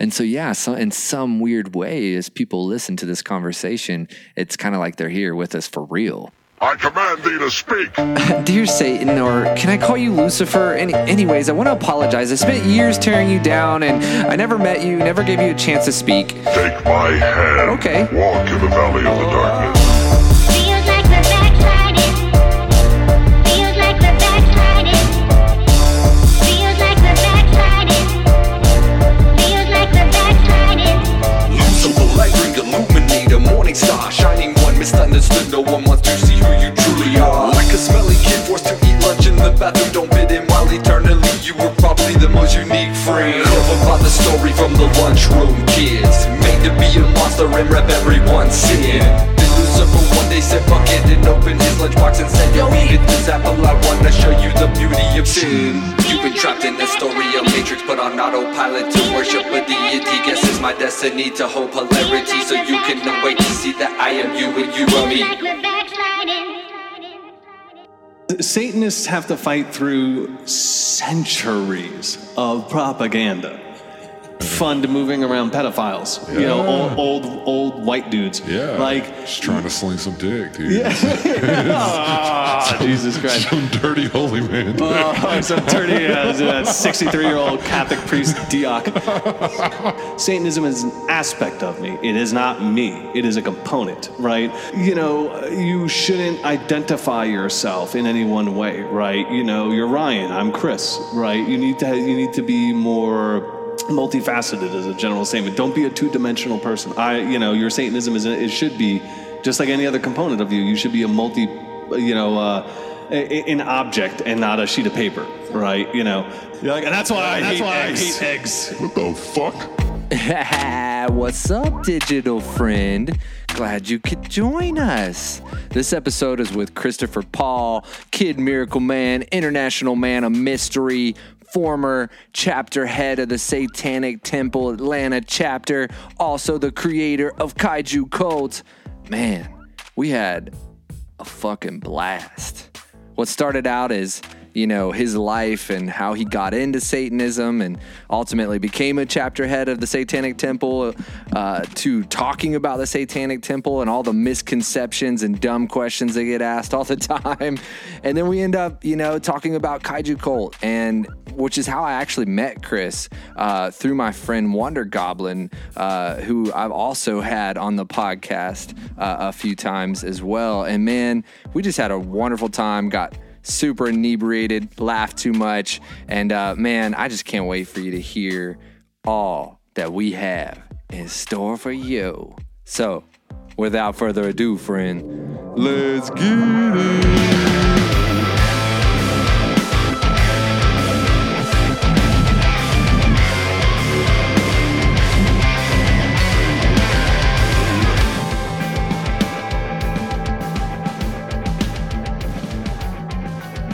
And so, yeah, so in some weird way, as people listen to this conversation, it's kind of like they're here with us for real. I command thee to speak. Dear Satan, or can I call you Lucifer? Anyways, I want to apologize. I spent years tearing you down, and I never met you, never gave you a chance to speak. Take my hand. Okay. Walk in the valley of the darkness. Feels like we're backsliding. Feels like we're backsliding. Feels like we're backsliding. Feels like we're backsliding. Lucifer, light ring, illuminator, morning star, shining one, misunderstood, no one wants to see. Like a smelly kid forced to eat lunch in the bathroom. Don't fit in while eternally you were probably the most unique friend. Over by the story from the lunchroom kids, made to be a monster and rep everyone's sin. Then Lucifer one day said fuck it and opened his lunchbox and said, yo, eat this apple, I wanna show you the beauty of sin. You've been trapped in that story of matrix, but on autopilot to worship a deity. Guess it's my destiny to hold polarity, so you can wait to see that I am you and you are me. Satanists have to fight through centuries of propaganda. Fund moving around pedophiles, yeah. You know, old white dudes. Yeah, like just trying to sling some dick, dude. Yeah. Oh, Jesus Christ! Some dirty holy man. Oh, some dirty 63-year-old Catholic priest dioc. Satanism is an aspect of me. It is not me. It is a component, right? You know, you shouldn't identify yourself in any one way, right? You know, you're Ryan. I'm Chris, right? You need to be more multifaceted as a general statement. Don't be a two-dimensional person. Your Satanism it should be just like any other component of you. You should be a an object and not a sheet of paper, right? You know, you're like, and that's why I hate eggs. What the fuck? What's up, digital friend? Glad you could join us. This episode is with Christopher Paul, Kid Miracle Man, International Man of Mystery, former chapter head of the Satanic Temple Atlanta chapter, also the creator of Kaiju Cult. Man, we had a fucking blast. What started out as, you know, his life and how he got into Satanism and ultimately became a chapter head of the Satanic Temple, to talking about the Satanic Temple and all the misconceptions and dumb questions they get asked all the time. And then we end up, you know, talking about Kaiju Cult, and which is how I actually met Chris, through my friend Wonder Goblin, who I've also had on the podcast a few times as well. And man, we just had a wonderful time, got super inebriated, laughed too much, and man, I just can't wait for you to hear all that we have in store for you. So, without further ado, friend, let's get it!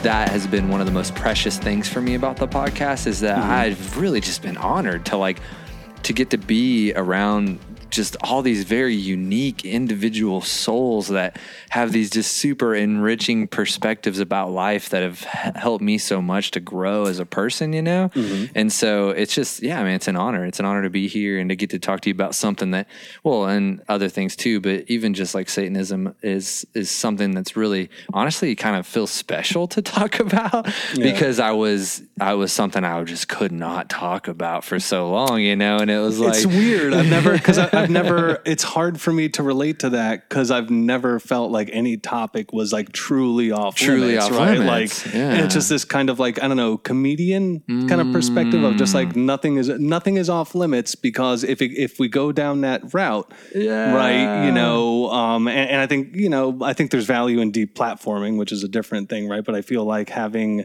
That has been one of the most precious things for me about the podcast, is that I've really just been honored to get to be around just all these very unique individual souls that have these just super enriching perspectives about life that have helped me so much to grow as a person, you know? Mm-hmm. And so it's just, yeah, man, it's an honor. It's an honor to be here and to get to talk to you about something that, well, and other things too, but even just like Satanism is something that's really, honestly, kind of feels special to talk about, yeah. Because I was something I just could not talk about for so long, you know? And it was like, it's weird. I've never, it's hard for me to relate to that because I've never felt like any topic was like truly off limits. Like, yeah. And it's just this kind of like, I don't know, comedian kind of perspective of just like nothing is off limits, because if we go down that route, yeah. Right, you know, and I think, you know, I think there's value in deplatforming, which is a different thing, right? But I feel like having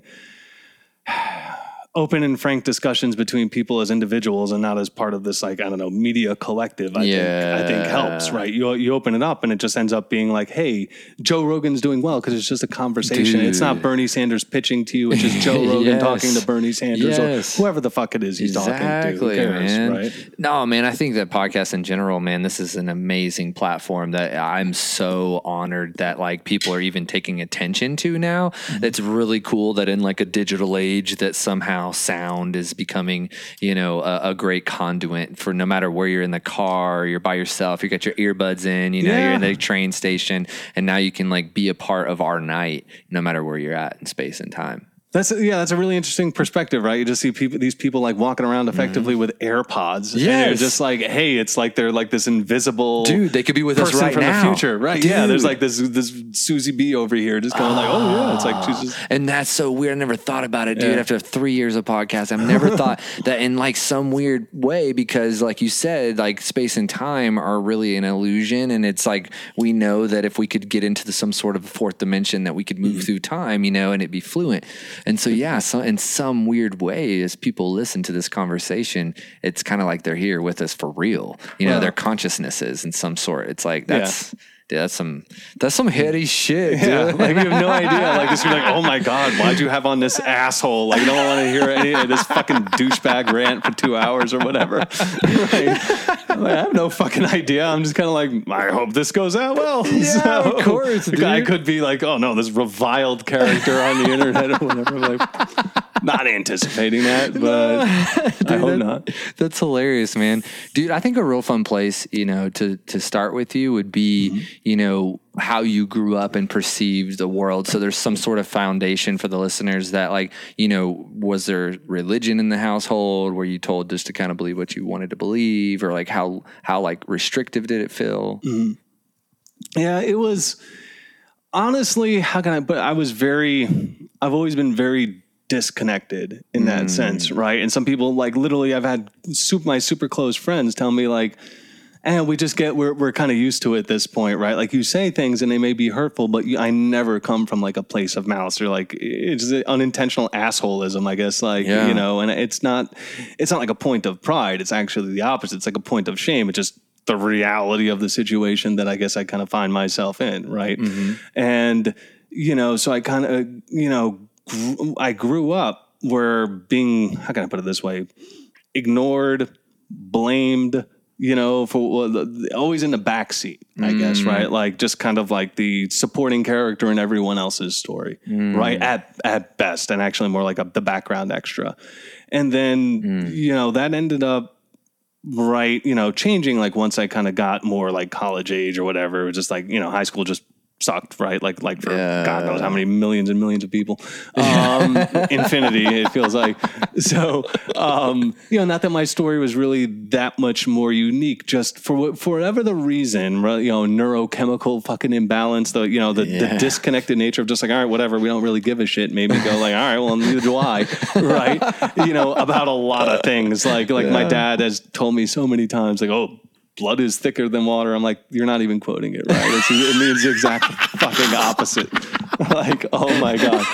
open and frank discussions between people as individuals and not as part of this, like, I don't know, media collective, I think helps, right? You open it up and it just ends up being like, hey, Joe Rogan's doing well because it's just a conversation. Dude. It's not Bernie Sanders pitching to you. It's just Joe Rogan talking to Bernie Sanders, or whoever the fuck it is he's talking to. Who cares, man. Right? No, man, I think that podcasts in general, man, this is an amazing platform that I'm so honored that like people are even taking attention to now. It's really cool that in like a digital age that somehow how sound is becoming, you know, a great conduit for no matter where you're in the car, you're by yourself, you got your earbuds in, you know, yeah. You're in the train station, and now you can like be a part of our night no matter where you're at in space and time. That's a really interesting perspective, right? You just see these people like walking around effectively with AirPods. Yeah, they're just like, hey, it's like they're like this invisible dude. They could be with us right from now. The future, right? Dude. Yeah, there's like this Susie B over here just going like, oh yeah, it's like she's just, and that's so weird. I never thought about it, dude. Yeah. After 3 years of podcasts, I've never thought that in like some weird way, because like you said, like space and time are really an illusion, and it's like we know that if we could get into some sort of fourth dimension, that we could move through time, you know, and it'd be fluent. And so, yeah, so in some weird way, as people listen to this conversation, it's kind of like they're here with us for real. You know, their consciousnesses in some sort. It's like that's... Yeah. Dude, that's some heady shit, dude. Yeah, like you have no idea. Like just be like, oh my God, why'd you have on this asshole? Like, I don't want to hear any of this fucking douchebag rant for 2 hours or whatever. Right. Like, I have no fucking idea. I'm just kind of like, I hope this goes out well. Yeah, so, of course, dude. I could be like, oh no, this reviled character on the internet or whatever. I'm like, not anticipating that, but dude, I hope not. That's hilarious, man. Dude, I think a real fun place, you know, to start with you would be. Mm-hmm. You know, how you grew up and perceived the world. So there's some sort of foundation for the listeners that like, you know, was there religion in the household? Were you told just to kind of believe what you wanted to believe, or like how like restrictive did it feel? Mm-hmm. Yeah, it was honestly, I've always been very disconnected in that sense. Right. And some people like literally I've had my super close friends tell me like, and we're kind of used to it at this point, right? Like you say things and they may be hurtful, but I never come from like a place of malice or like it's unintentional assholism, I guess. Like, you know, and it's not like a point of pride. It's actually the opposite. It's like a point of shame. It's just the reality of the situation that I guess I kind of find myself in, right? Mm-hmm. And, you know, so I kind of, you know, I grew up where being, how can I put it this way? Ignored, blamed, you know, for always in the backseat, I guess, right? Like just kind of like the supporting character in everyone else's story, right? At best, and actually more like the background extra. And then, you know, that ended up, right, you know, changing like once I kind of got more like college age or whatever. It was just like, you know, high school just sucked, right? Like for God knows how many millions and millions of people, infinity, it feels like. So, you know, not that my story was really that much more unique, just for whatever the reason, you know, neurochemical fucking imbalance, the disconnected nature of just like, all right, whatever, we don't really give a shit. Maybe go like, all right, well, neither do I, right? You know, about a lot of things. Like my dad has told me so many times, like, oh, blood is thicker than water. I'm like, you're not even quoting it, right? It means the exact fucking opposite. Like, oh my God.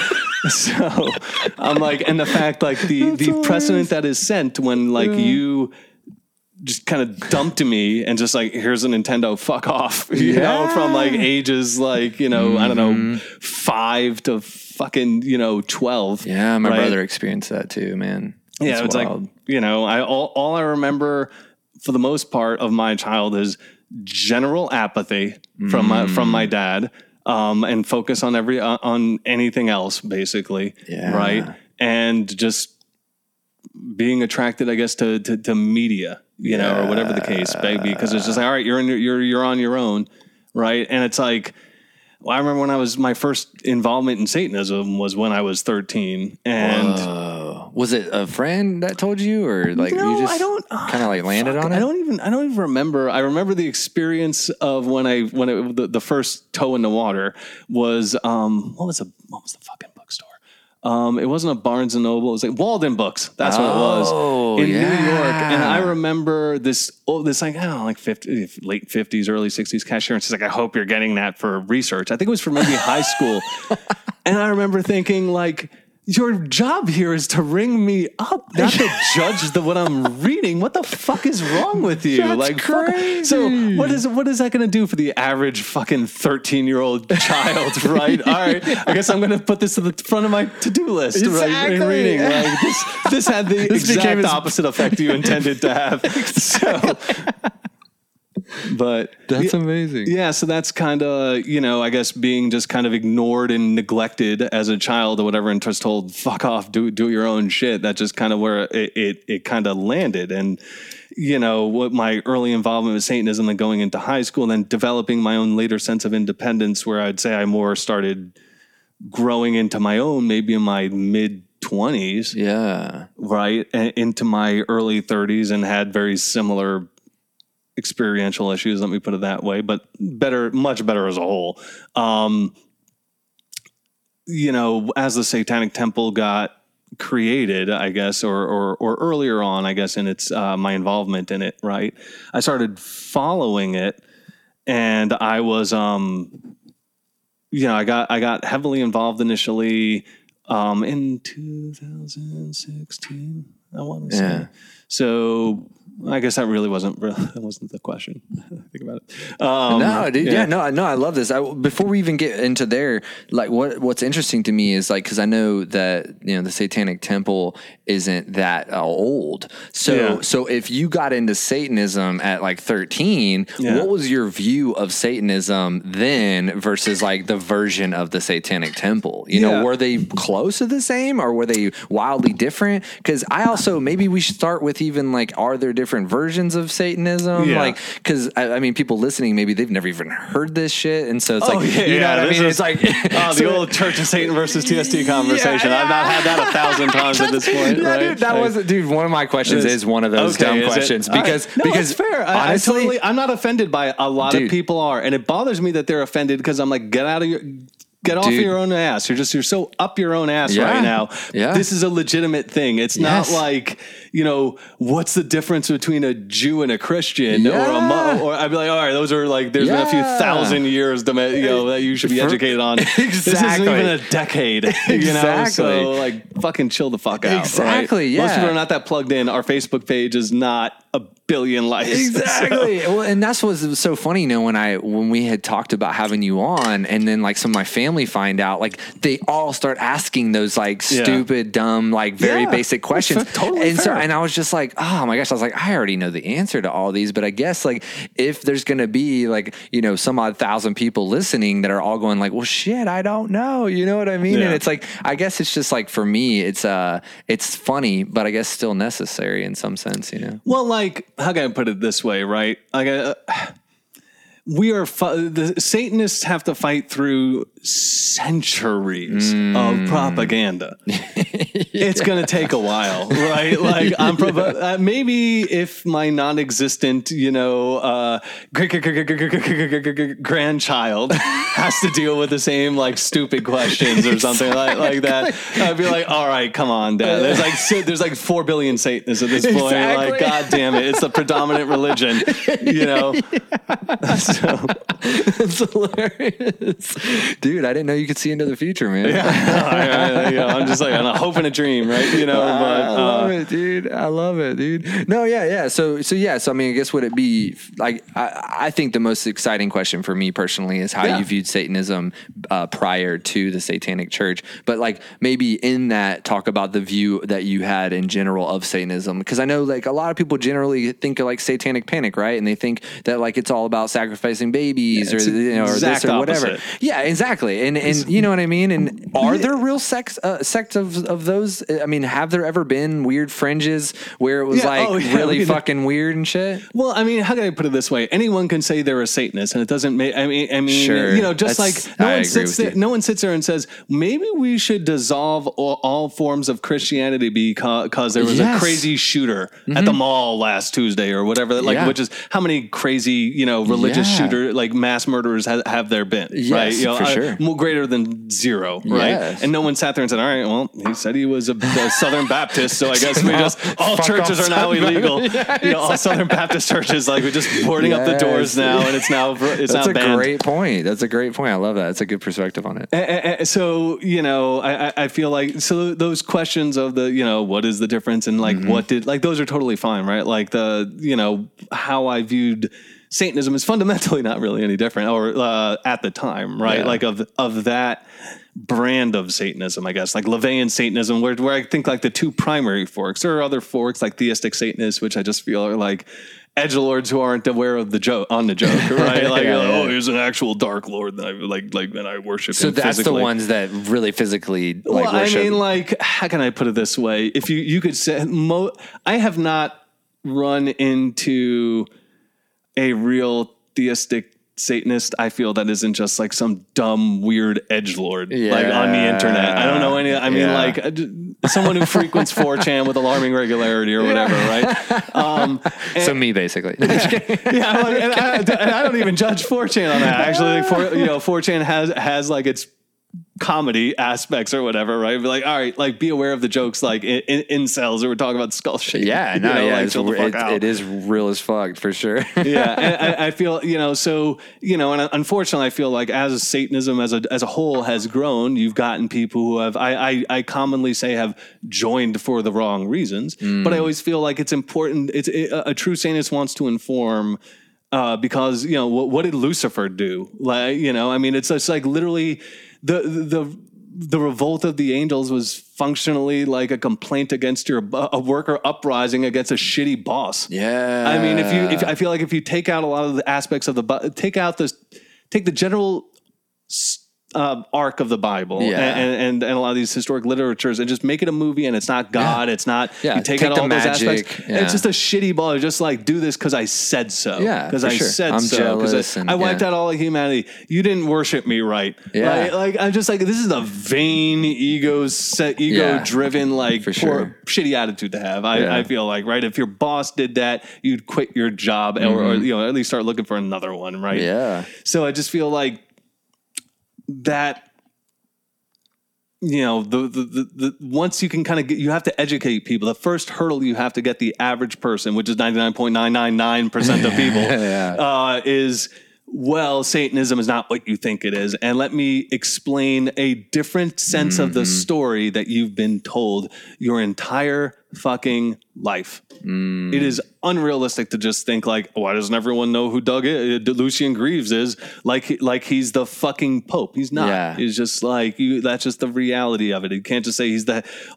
So I'm like, and the fact, like the precedent that is sent when like you just kind of dumped me and just like, here's a Nintendo, fuck off, you know, from like ages, like, you know, I don't know, 5 to fucking 12. Yeah. My brother experienced that too, man. That's it's wild. Like, you know, I, all I remember for the most part of my child is general apathy from my dad, and focus on on anything else basically. Yeah. Right. And just being attracted, I guess, to media, you know, or whatever the case may be. Cause it's just like, all right, you're on your own. Right. And it's like, well, I remember when my first involvement in Satanism was when I was 13 and was it a friend that told you, or like you just kind of like landed on it? I don't even remember. I remember the experience of when the first toe in the water was what was the fucking bookstore? It wasn't a Barnes and Noble. It was like Walden Books. That's what it was in New York. And I remember this like, I don't know, like late 50s, early 60s cashier. And she's like, I hope you're getting that for research. I think it was for maybe high school. And I remember thinking like, your job here is to ring me up, not to judge what I'm reading. What the fuck is wrong with you? That's like crazy. So what is that going to do for the average fucking 13-year-old child, right? All right, I guess I'm going to put this to the front of my to-do list, exactly. Right? Reading. Like, this had the exact opposite effect you intended to have. Exactly. So But that's amazing. Yeah. So that's kind of, you know, I guess being just kind of ignored and neglected as a child or whatever, and just told, fuck off, do your own shit. That's just kind of where it kind of landed. And, you know, what my early involvement with Satanism and going into high school and then developing my own later sense of independence, where I'd say I more started growing into my own, maybe in my mid 20s. Yeah. Right. Into my early 30s, and had very similar experiential issues, let me put it that way, but better, much better as a whole. You know, as the Satanic Temple got created, I guess, or earlier on, I guess, in its my involvement in it, right? I started following it, and I was, you know, I got heavily involved initially in 2016. I want to say. So I guess that really wasn't the question. Think about it. No, dude. Yeah. No, I love this. Before we even get into there, like what's interesting to me is like, because I know that, you know, the Satanic Temple isn't that old. So if you got into Satanism at like 13, what was your view of Satanism then versus like the version of the Satanic Temple? You know, were they close to the same, or were they wildly different? Because I also, maybe we should start with even like, are there different versions of Satanism? Yeah. Like, because I mean, people listening, maybe they've never even heard this shit, and so it's what I mean? It's like the old Church of Satan versus TST conversation. Yeah. I've not had that 1,000 times at this point. Yeah, right? Dude, that wasn't, dude. One of my questions is one of those dumb questions because it's fair. Honestly, I'm not offended by it. A lot of people are, and it bothers me that they're offended, because I'm like, get off your own ass. You're so up your own ass right now. Yeah. This is a legitimate thing. It's not like, you know, what's the difference between a Jew and a Christian or I'd be like, all right, those are like, there's been a few 1,000 years that you should be educated on. Exactly. This isn't even a decade, you know? So like fucking chill the fuck out. Exactly. Right? Yeah. Most people are not that plugged in. Our Facebook page is not a billion likes. Exactly. So. Well, and that's what was so funny, you know, when we had talked about having you on, and then like some of my family find out, like they all start asking those like stupid, dumb, like very basic questions. Totally. And fair. So, and I was just like, oh my gosh, I was like, I already know the answer to all these, but I guess like if there's going to be like, you know, some odd 1,000 people listening that are all going like, well, shit, I don't know. You know what I mean? Yeah. And it's like, I guess it's just like, for me, it's funny, but I guess still necessary in some sense, you know? Well, like, how can I put it this way, right? Like, we are the Satanists have to fight through centuries of propaganda. It's going to take a while, right? Like, maybe if my non-existent, you know, grandchild has to deal with the same like stupid questions or something like that, I'd be like, all right, come on, Dad. There's like 4 billion Satanists at this point. Exactly. Like, God damn it, it's the predominant religion, you know. So it's hilarious, dude. I didn't know you could see into the future, man. Yeah, you know, I'm just like on a hope and a dream, right? You know, I love it, dude. I love it, dude. No, yeah. So I mean, I guess would it be like? I think the most exciting question for me personally is how you viewed Satanism prior to the Satanic Church, but like maybe in that talk about the view that you had in general of Satanism, because I know like a lot of people generally think of like Satanic Panic, right? And they think that like it's all about sacrificing babies or, you know, or this or whatever. Opposite. Yeah, exactly. And you know what I mean? And are there real sects of those? I mean, have there ever been weird fringes where it was really fucking weird and shit? Well, I mean, how can I put it this way? Anyone can say they're a Satanist, and it doesn't make, I mean, sure. You know, just like no one sits there and says, maybe we should dissolve all forms of Christianity because there was a crazy shooter at the mall last Tuesday or whatever, like, which is how many crazy, you know, religious shooter, like mass murderers have there been, right? You know, sure. Greater than zero, right? Yes. And no one sat there and said, all right, well, he said he was a Southern Baptist, so I guess we just, all churches are now illegal. Yeah, exactly. You know, all Southern Baptist churches, like we're just boarding up the doors now, and it's now banned. That's a great point. I love that. That's a good perspective on it. So, you know, I feel like, so those questions of the, you know, what is the difference and like, what did, like, those are totally fine, right? Like the, you know, how I viewed Satanism is fundamentally not really any different, or at the time, right? Yeah. Like of that brand of Satanism, I guess, like Levian Satanism, where I think like the two primary forks, or other forks like theistic Satanists, which I just feel are like edgelords who aren't aware of the joke, right? Like, oh, he's an actual dark lord that I like and I worship. So him that's physically. The ones that really physically like worship. I mean, like, how can I put it this way? If you could say, I have not run into a real theistic Satanist, I feel, that isn't just like some dumb weird edgelord like on the internet. I don't know any. I mean, like someone who frequents 4chan with alarming regularity or whatever, right? So me, basically. I don't even judge 4chan on that. Actually, like 4chan has like its comedy aspects or whatever, right? Be like, all right, like be aware of the jokes, like incels who were talking about skull shape. Yeah, no, it is real as fuck for sure. Yeah, and I feel and unfortunately, I feel like as Satanism as a whole has grown, you've gotten people who have I commonly say have joined for the wrong reasons, but I always feel like it's important. A true Satanist wants to inform. Because what did Lucifer do? Like, I mean, it's like literally the revolt of the angels was functionally like a complaint against a worker uprising against a shitty boss. Yeah, I mean, I feel like if you take out a lot of the aspects of take the general arc of the Bible and a lot of these historic literatures and just make it a movie, and it's not God, it's not you take out all those aspects. Yeah. It's just a shitty ball. It's just like, do this because I said so. Yeah, because I wiped out all of humanity. You didn't worship me right. Yeah. Like I'm just like, this is a vain, ego-driven, like for sure. Shitty attitude to have. I feel like, right? If your boss did that, you'd quit your job or at least start looking for another one, right? Yeah. So I just feel like that the once you can kind of get, you have to educate people. The first hurdle you have to get the average person, which is 99.999% of people, is Satanism is not what you think it is, and let me explain a different sense of the story that you've been told your entire fucking life. It is unrealistic to just think like, why doesn't everyone know who Lucian Greaves is? Like he's the fucking Pope. He's not. Yeah. It's just like that's just the reality of it. You can't just say he's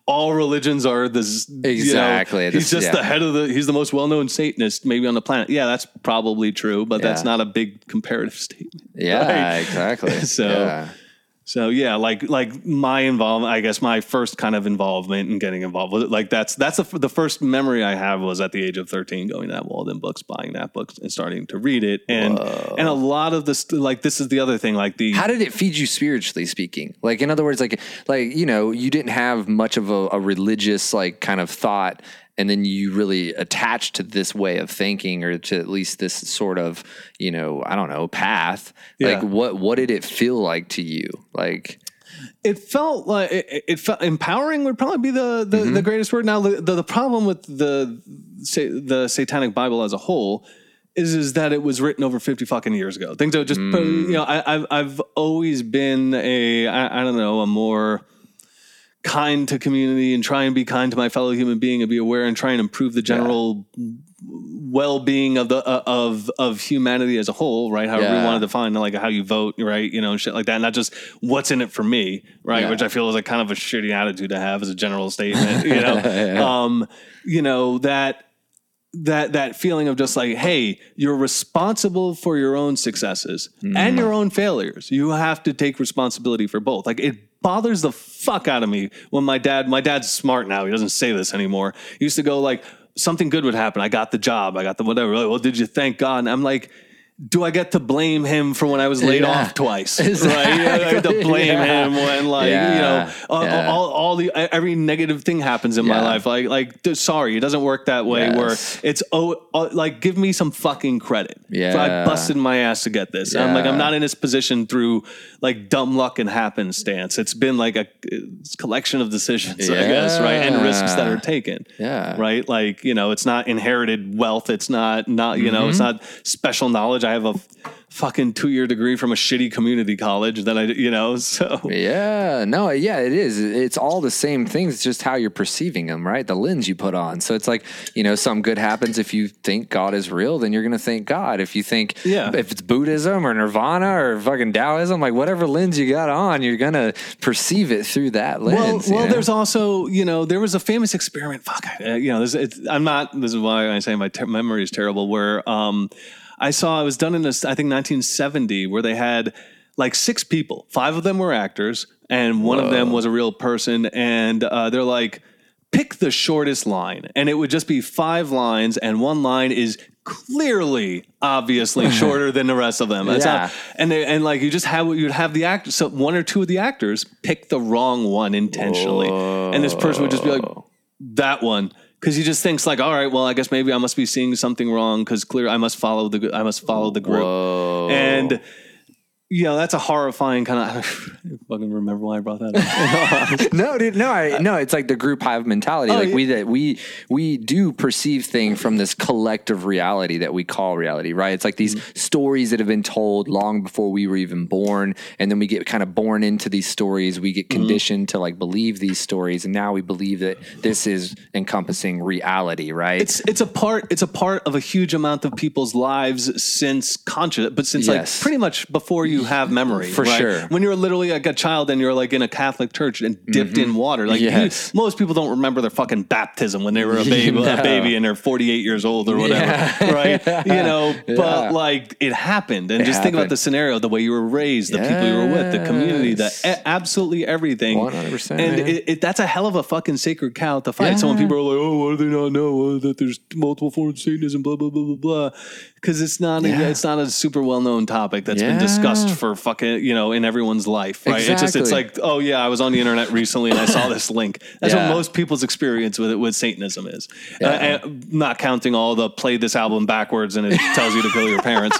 all religions are this. Exactly. He's just the head of he's the most well-known Satanist maybe on the planet. Yeah, that's probably true, but that's not a big comparative statement. Yeah, right? Exactly. So yeah, like my involvement, I guess my first kind of involvement in getting involved with it, like that's the first memory I have was at the age of 13, going to that Walden Books, buying that book and starting to read it. And a lot of this, like, this is the other thing, like how did it feed you spiritually speaking? Like, in other words, like, you didn't have much of a religious, like, kind of thought. And then you really attach to this way of thinking, or to at least this sort of, I don't know, path. Yeah. Like, what did it feel like to you? Like, it felt like it felt empowering would probably be the greatest word. Now, the problem with the Satanic Bible as a whole is that it was written over 50 fucking years ago. Things that just I've always been a more kind to community and try and be kind to my fellow human being and be aware and try and improve the general well-being of the of humanity as a whole, right? However you want to define, like how you vote, right? Shit like that, not just what's in it for me, right? Yeah. Which I feel is like kind of a shitty attitude to have as a general statement, that feeling of just like, hey, you're responsible for your own successes and your own failures. You have to take responsibility for both. Like, it bothers the fuck out of me when my dad's smart now. He doesn't say this anymore. He used to go like, something good would happen. I got the job. I got the whatever. Like, well, did you thank God? And I'm like, do I get to blame him for when I was laid off twice? Exactly. Right? Yeah, I get to blame him when, like, every negative thing happens in my life. Like, sorry, it doesn't work that way. Where it's like, give me some fucking credit. Yeah, for I busted my ass to get this. Yeah. I'm like, I'm not in this position through like dumb luck and happenstance. It's been like a collection of decisions, I guess, right, and risks that are taken. Yeah, right. Like, it's not inherited wealth. It's not it's not special knowledge. I have a fucking 2-year degree from a shitty community college that I, you know, so. Yeah, no, yeah, it is. It's all the same things. It's just how you're perceiving them, right? The lens you put on. So it's like, you know, some good happens. If you think God is real, then you're going to thank God. If you think, yeah, if it's Buddhism or Nirvana or fucking Taoism, like whatever lens you got on, you're going to perceive it through that lens. Well, there's also, you know, there was a famous experiment. Fuck, you know, this is why I say my memory is terrible, where, I was done in this, I think 1970, where they had like 6 people. 5 of them were actors and one of them was a real person. And they're like, pick the shortest line. And it would just be 5 lines. And one line is clearly, obviously shorter than the rest of them. That's yeah. You'd have the actors. So 1 or 2 of the actors pick the wrong one intentionally. Whoa. And this person would just be like, that one. Because he just thinks like, all right, well, I guess maybe I must be seeing something wrong because clearly I must follow the group. Whoa. And, you know, that's a horrifying kind of... I fucking remember why I brought that up. No, it's like the group hive mentality. Oh, like we do perceive things from this collective reality that we call reality, right? It's like these stories that have been told long before we were even born, and then we get kind of born into these stories. We get conditioned to like believe these stories, and now we believe that this is encompassing reality, right? It's a part of a huge amount of people's lives since pretty much before you have memory, for right? sure. When you're literally like a child and you're like in a Catholic church and dipped in water, like most people don't remember their fucking baptism when they were a baby and they're 48 years old or whatever, right? You know, but like it happened, and just think about the scenario, the way you were raised, the people you were with, the community, absolutely everything, 100%. And that's a hell of a fucking sacred cow to fight. Yeah. So when people are like, "Oh, why do they not know that there's multiple forms of Satanism?" Blah blah blah blah blah, because it's not a super well known topic that's been discussed for fucking, you know, in everyone's life, right? Exactly. It's like, oh yeah, I was on the internet recently and I saw this link. That's what most people's experience with Satanism is. And not counting all the play this album backwards and it tells you to kill your parents,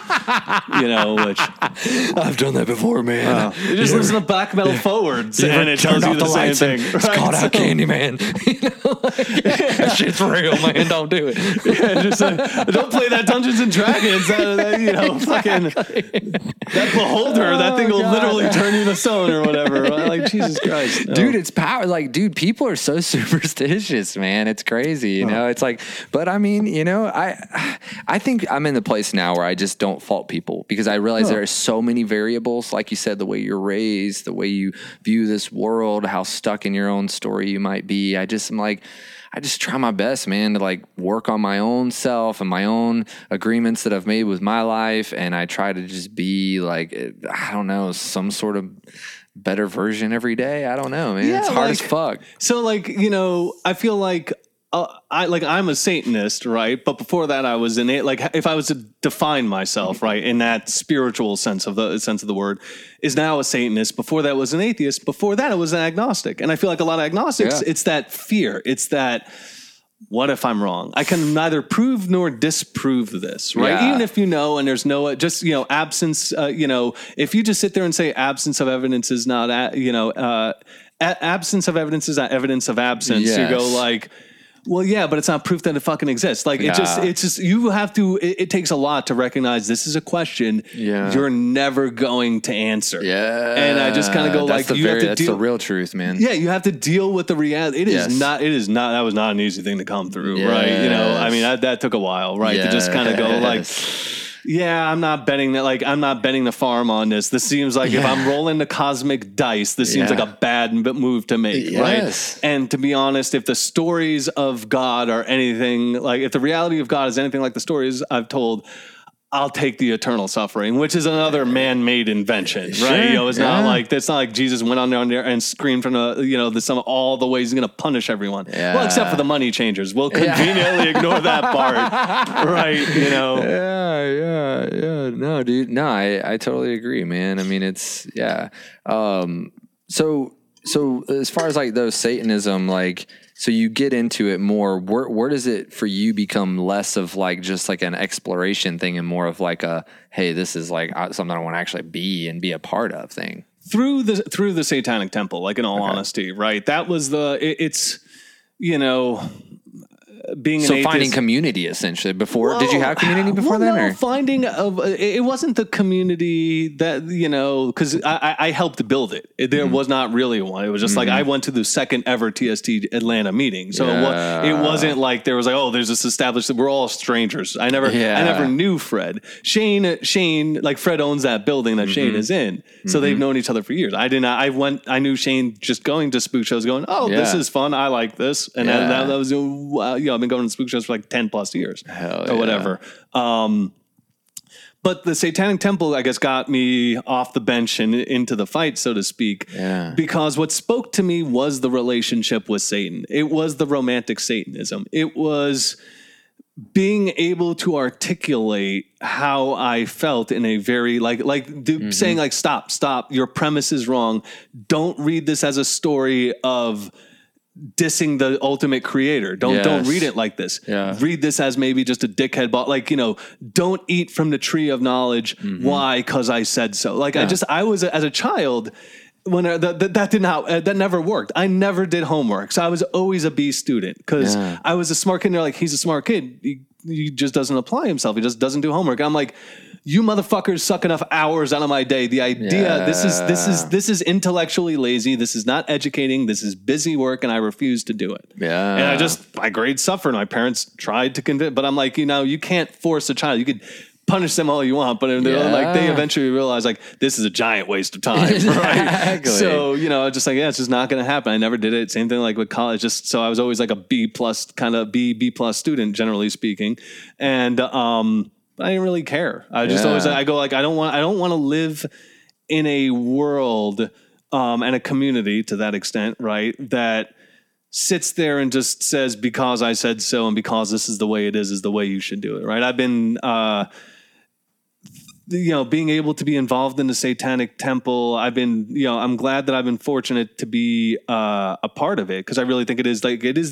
you know, which I've done that before, man. You just listen to black metal forwards and it tells you the same thing. It's called out Candy, man. You know, like, that shit's real, man. Don't do it. Yeah, just don't play that Dungeons and Dragons. You know, fucking that Beholder, that thing will literally turn you to stone or whatever. Right? Like, Jesus Christ. No. Dude, it's power. Like, dude, people are so superstitious, man. It's crazy, you know? It's like, but I mean, you know, I think I'm in the place now where I just don't fault people because I realize there are so many variables. Like you said, the way you're raised, the way you view this world, how stuck in your own story you might be. I just try my best, man, to like work on my own self and my own agreements that I've made with my life. And I try to just be like, I don't know, some sort of better version every day. I don't know, man. Yeah, it's hard as fuck. So like, you know, I feel like I'm a Satanist, right? But before that I was if I was to define myself, right, in that spiritual sense of the word, is now a Satanist. Before that was an atheist. Before that I was an agnostic. And I feel like a lot of agnostics, it's that fear. It's that, what if I'm wrong? I can neither prove nor disprove this, right? Yeah. Even if you know, and there's no, just, you know, absence, you know, if you just sit there and say absence of evidence is not, you know, absence of evidence is not evidence of absence. Yes. You go like, well, yeah, but it's not proof that it fucking exists. Like, it's just, you have to, it takes a lot to recognize this is a question you're never going to answer. Yeah. And I just kind of go that's like, that's the real truth, man. Yeah. You have to deal with the reality. It is not, that was not an easy thing to come through. Yes. Right. You know, I mean, that took a while, right. Yes. To just kind of go like, yeah, I'm not betting the farm on this. This seems like if I'm rolling the cosmic dice, this seems like a bad move to make, right? And to be honest, if the stories of God are anything like, if the reality of God is anything like the stories I've told, I'll take the eternal suffering, which is another man-made invention, right? Sure, you know, it's not like Jesus went on down there and screamed from the, you know, the sum of all the ways he's going to punish everyone. Yeah. Well, except for the money changers, we'll conveniently ignore that part, right? You know. Yeah. No, dude. No, I totally agree, man. I mean, it's So as far as like those Satanism, like. So you get into it more. Where does it for you become less of like just like an exploration thing and more of like a, hey, this is like something I want to actually be and be a part of thing? Through the Satanic Temple, like in all honesty, right? That was it's, you know, being so an atheist, finding community essentially before. Well, did you have community before then? No, finding of it wasn't the community that you know because I helped build it. There was not really one. It was just like I went to the second ever TST Atlanta meeting, so it wasn't like there was like oh there's this established that we're all strangers. I never knew Fred. Shane like Fred owns that building that Shane is in, so they've known each other for years. I knew Shane just going to spook shows, going this is fun. I like this, and that was I've been going to spook shows for like 10 plus years or whatever. But the Satanic Temple, I guess, got me off the bench and into the fight, so to speak, because what spoke to me was the relationship with Satan. It was the romantic Satanism. It was being able to articulate how I felt in a very like saying like, stop, your premise is wrong. Don't read this as a story of dissing the ultimate creator. Don't read it like this. Read this as maybe just a dickhead ball. Like, you know, don't eat from the tree of knowledge. Why? Cause I said so. Like I was as a child when that never worked. I never did homework. So I was always a B student cause I was a smart kid. And they're like, he's a smart kid. He just doesn't apply himself. He just doesn't do homework. I'm like, you motherfuckers suck enough hours out of my day. The idea, this is intellectually lazy. This is not educating. This is busy work, and I refuse to do it. Yeah, and my grades suffered. My parents tried to convince, but I'm like, you know, you can't force a child. You could punish them all you want, but they eventually realize like this is a giant waste of time. Right? So you know, just like it's just not going to happen. I never did it. Same thing like with college. Just so I was always like a B plus student, generally speaking, and I didn't really care. I just always I don't want to live in a world and a community to that extent, right? That sits there and just says because I said so and because this is the way it is the way you should do it, right? I've been being able to be involved in the Satanic Temple. I've been, I'm glad that I've been fortunate to be a part of it because I really think it is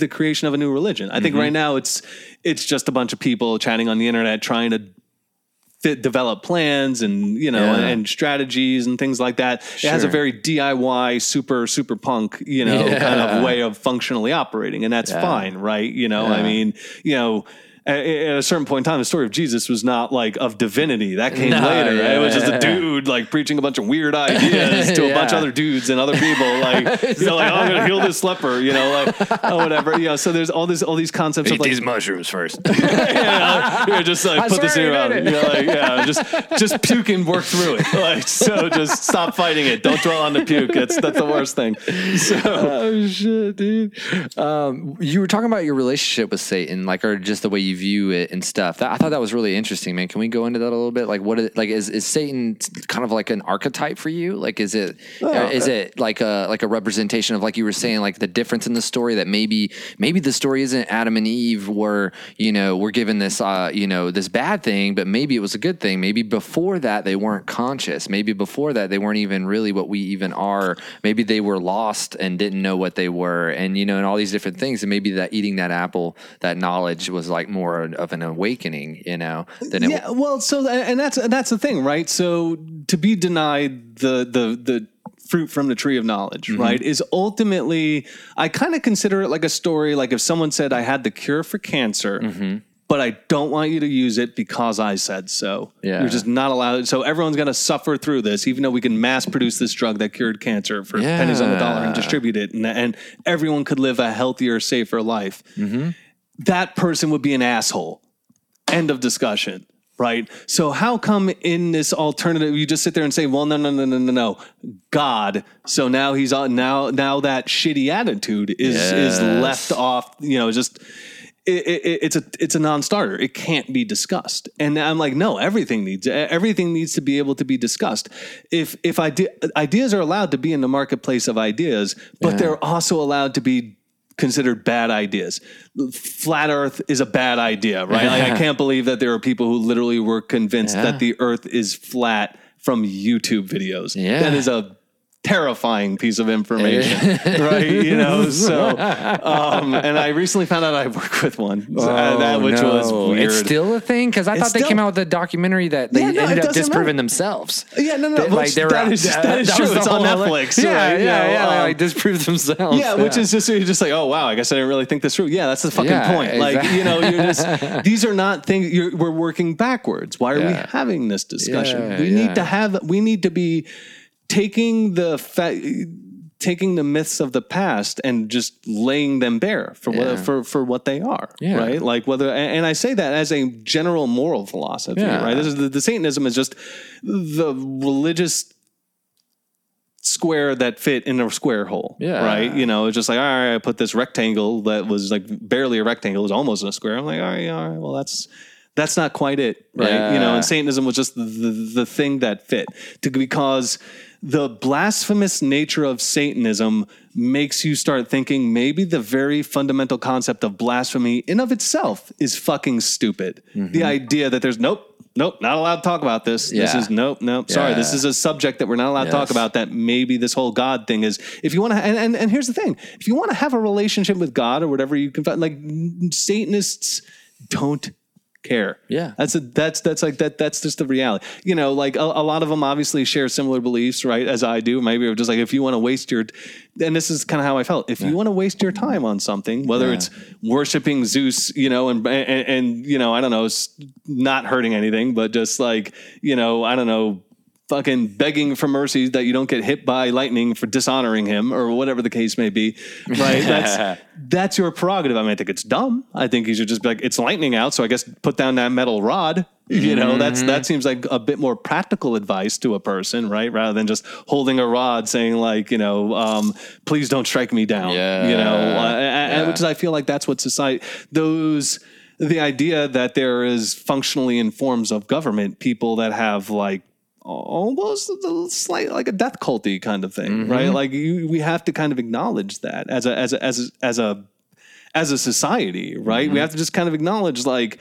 the creation of a new religion. I think right now it's just a bunch of people chatting on the internet trying to develop plans and, and strategies and things like that. Sure. It has a very DIY, super, super punk, kind of way of functionally operating. And that's fine, right? I mean, at a certain point in time, the story of Jesus was not like of divinity. That came later. Yeah, right? It was just a dude like preaching a bunch of weird ideas to a bunch of other dudes and other people. Like, like I'm going to heal this leper, whatever. So there's all these concepts. Eat these mushrooms first. Just like put this in your mouth. Just puke and work through it. Just stop fighting it. Don't dwell on the puke. That's the worst thing. So shit, dude. You were talking about your relationship with Satan, like, or just the way you view it and stuff. I thought that was really interesting, man. Can we go into that a little bit? Like, is Satan kind of like an archetype for you? Like, is it like a representation of, like you were saying, like the difference in the story that maybe the story isn't Adam and Eve were, we're given this, this bad thing, but maybe it was a good thing. Maybe before that they weren't conscious. Maybe before that they weren't even really what we even are. Maybe they were lost and didn't know what they were, and and all these different things. And maybe that eating that apple, that knowledge was like more of an awakening, than it. Yeah, well, so and that's the thing, right? So to be denied the fruit from the tree of knowledge, right, is ultimately, I kind of consider it like a story. Like if someone said, "I had the cure for cancer," but I don't want you to use it because I said so. Yeah. You're just not allowed. So everyone's going to suffer through this, even though we can mass produce this drug that cured cancer for pennies on the dollar and distribute it, and everyone could live a healthier, safer life. That person would be an asshole. End of discussion, right? So how come in this alternative, you just sit there and say, well, no, God. So now he's on, now that shitty attitude is left off, just, it's a non-starter. It can't be discussed. And I'm like, no, everything needs to be able to be discussed. If ideas are allowed to be in the marketplace of ideas, but they're also allowed to be considered bad ideas. Flat Earth is a bad idea, right? Like, I can't believe that there are people who literally were convinced that the Earth is flat from YouTube videos. That is a terrifying piece of information, right? You know, so, and I recently found out I work with one, which was weird. It's still a thing? Because I thought they came out with a documentary that they ended up disproving themselves. Yeah, no, no. Like, that is true. It's on Netflix. Yeah. Like, disproved themselves. Yeah, which is just, you're just like, oh, wow, I guess I didn't really think this through. Yeah, that's the fucking point. Exactly. Like, you know, you're just, these are not things, we're working backwards. Why are we having this discussion? We need to be taking the myths of the past and just laying them bare for what they are, right? Like whether, and I say that as a general moral philosophy, right? This is the Satanism is just the religious square that fit in a square hole, right? You know, it's just like, all right, I put this rectangle that was like barely a rectangle, it was almost a square. I'm like, all right, well, that's not quite it, right? Yeah. You know, and Satanism was just the thing that fit because the blasphemous nature of Satanism makes you start thinking maybe the very fundamental concept of blasphemy in of itself is fucking stupid. Mm-hmm. The idea that there's nope, not allowed to talk about this. Yeah. This is nope. Yeah. Sorry, this is a subject that we're not allowed to talk about. That maybe this whole God thing is. If you want to, and here's the thing: if you want to have a relationship with God or whatever you confess, like Satanists don't care. Yeah. That's just the reality. You know, like a lot of them obviously share similar beliefs, right? As I do. Maybe just like, if you want to waste your, and this is kind of how I felt. If you want to waste your time on something, whether it's worshiping Zeus, you know, and, you know, I don't know, not hurting anything, but just like, you know, I don't know, fucking begging for mercy that you don't get hit by lightning for dishonoring him or whatever the case may be, right? That's your prerogative. I mean, I think it's dumb. I think you should just be like, it's lightning out, so I guess put down that metal rod. You know, that seems like a bit more practical advice to a person, right? Rather than just holding a rod saying like, you know, please don't strike me down, you know, which I feel like that's what society, the idea that there is functionally in forms of government, people that have like, almost slight, like a death culty kind of thing, right? Like we have to kind of acknowledge that as a society, right? We have to just kind of acknowledge, like,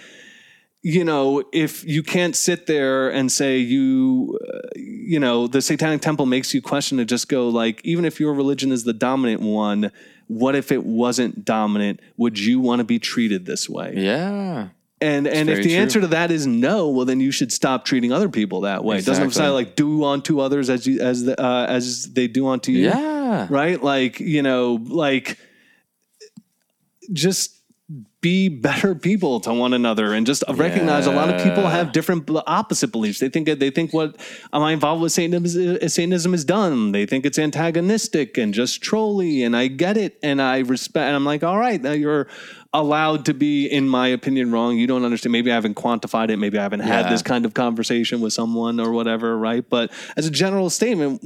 you know, if you can't sit there and say you know, the Satanic Temple makes you question to just go like, even if your religion is the dominant one, what if it wasn't dominant? Would you want to be treated this way? Yeah. And if the answer to that is no, well, then you should stop treating other people that way. Exactly. It doesn't sound like do unto others as they do unto you. Yeah. Right? Like, you know, like just be better people to one another and just recognize a lot of people have different opposite beliefs. They think what am I involved with Satanism is done. They think it's antagonistic and just trolly, and I get it and I respect, and I'm like, all right, now you're allowed to be, in my opinion, wrong. You don't understand. Maybe I haven't quantified it. Maybe I haven't had this kind of conversation with someone or whatever, right? But as a general statement,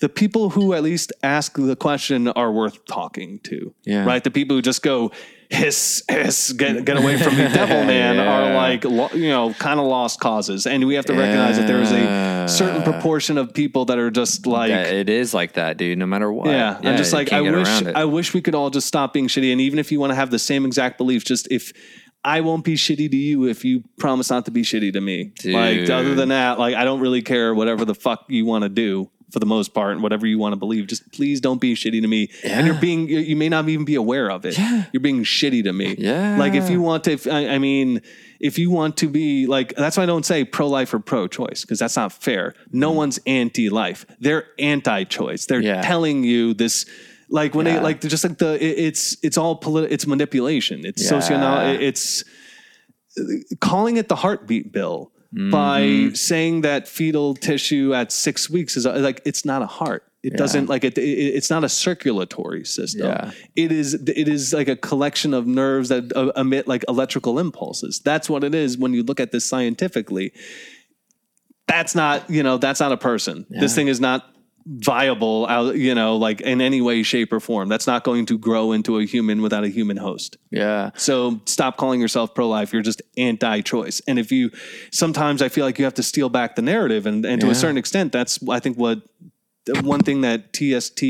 the people who at least ask the question are worth talking to, right? The people who just go, hiss, get away from me, devil man, are like, you know, kind of lost causes. And we have to recognize that there is a certain proportion of people that are just like, it is like that, dude, no matter what. Yeah I'm just like, I wish we could all just stop being shitty. And even if you want to have the same exact beliefs, just if I won't be shitty to you if you promise not to be shitty to me. Dude. Like, other than that, like, I don't really care whatever the fuck you want to do. For the most part, and whatever you want to believe, just please don't be shitty to me. Yeah. And you may not even be aware of it. Yeah. You're being shitty to me. Yeah. Like if you want to be like, that's why I don't say pro-life or pro-choice, because that's not fair. No one's anti-life. They're anti-choice. They're telling you this. Like when they like, they're just like it's all political. It's manipulation. It's socioeconomic. It's calling it the heartbeat bill. By saying that fetal tissue at 6 weeks is like, it's not a heart. It doesn't like it's not a circulatory system. Yeah. It is like a collection of nerves that emit like electrical impulses. That's what it is. When you look at this scientifically, that's not a person. Yeah. This thing is not viable out, you know, like in any way, shape or form. That's not going to grow into a human without a human host. Yeah. So stop calling yourself pro-life. You're just anti-choice. And if you, sometimes I feel like you have to steal back the narrative and to a certain extent, that's, I think one thing that TST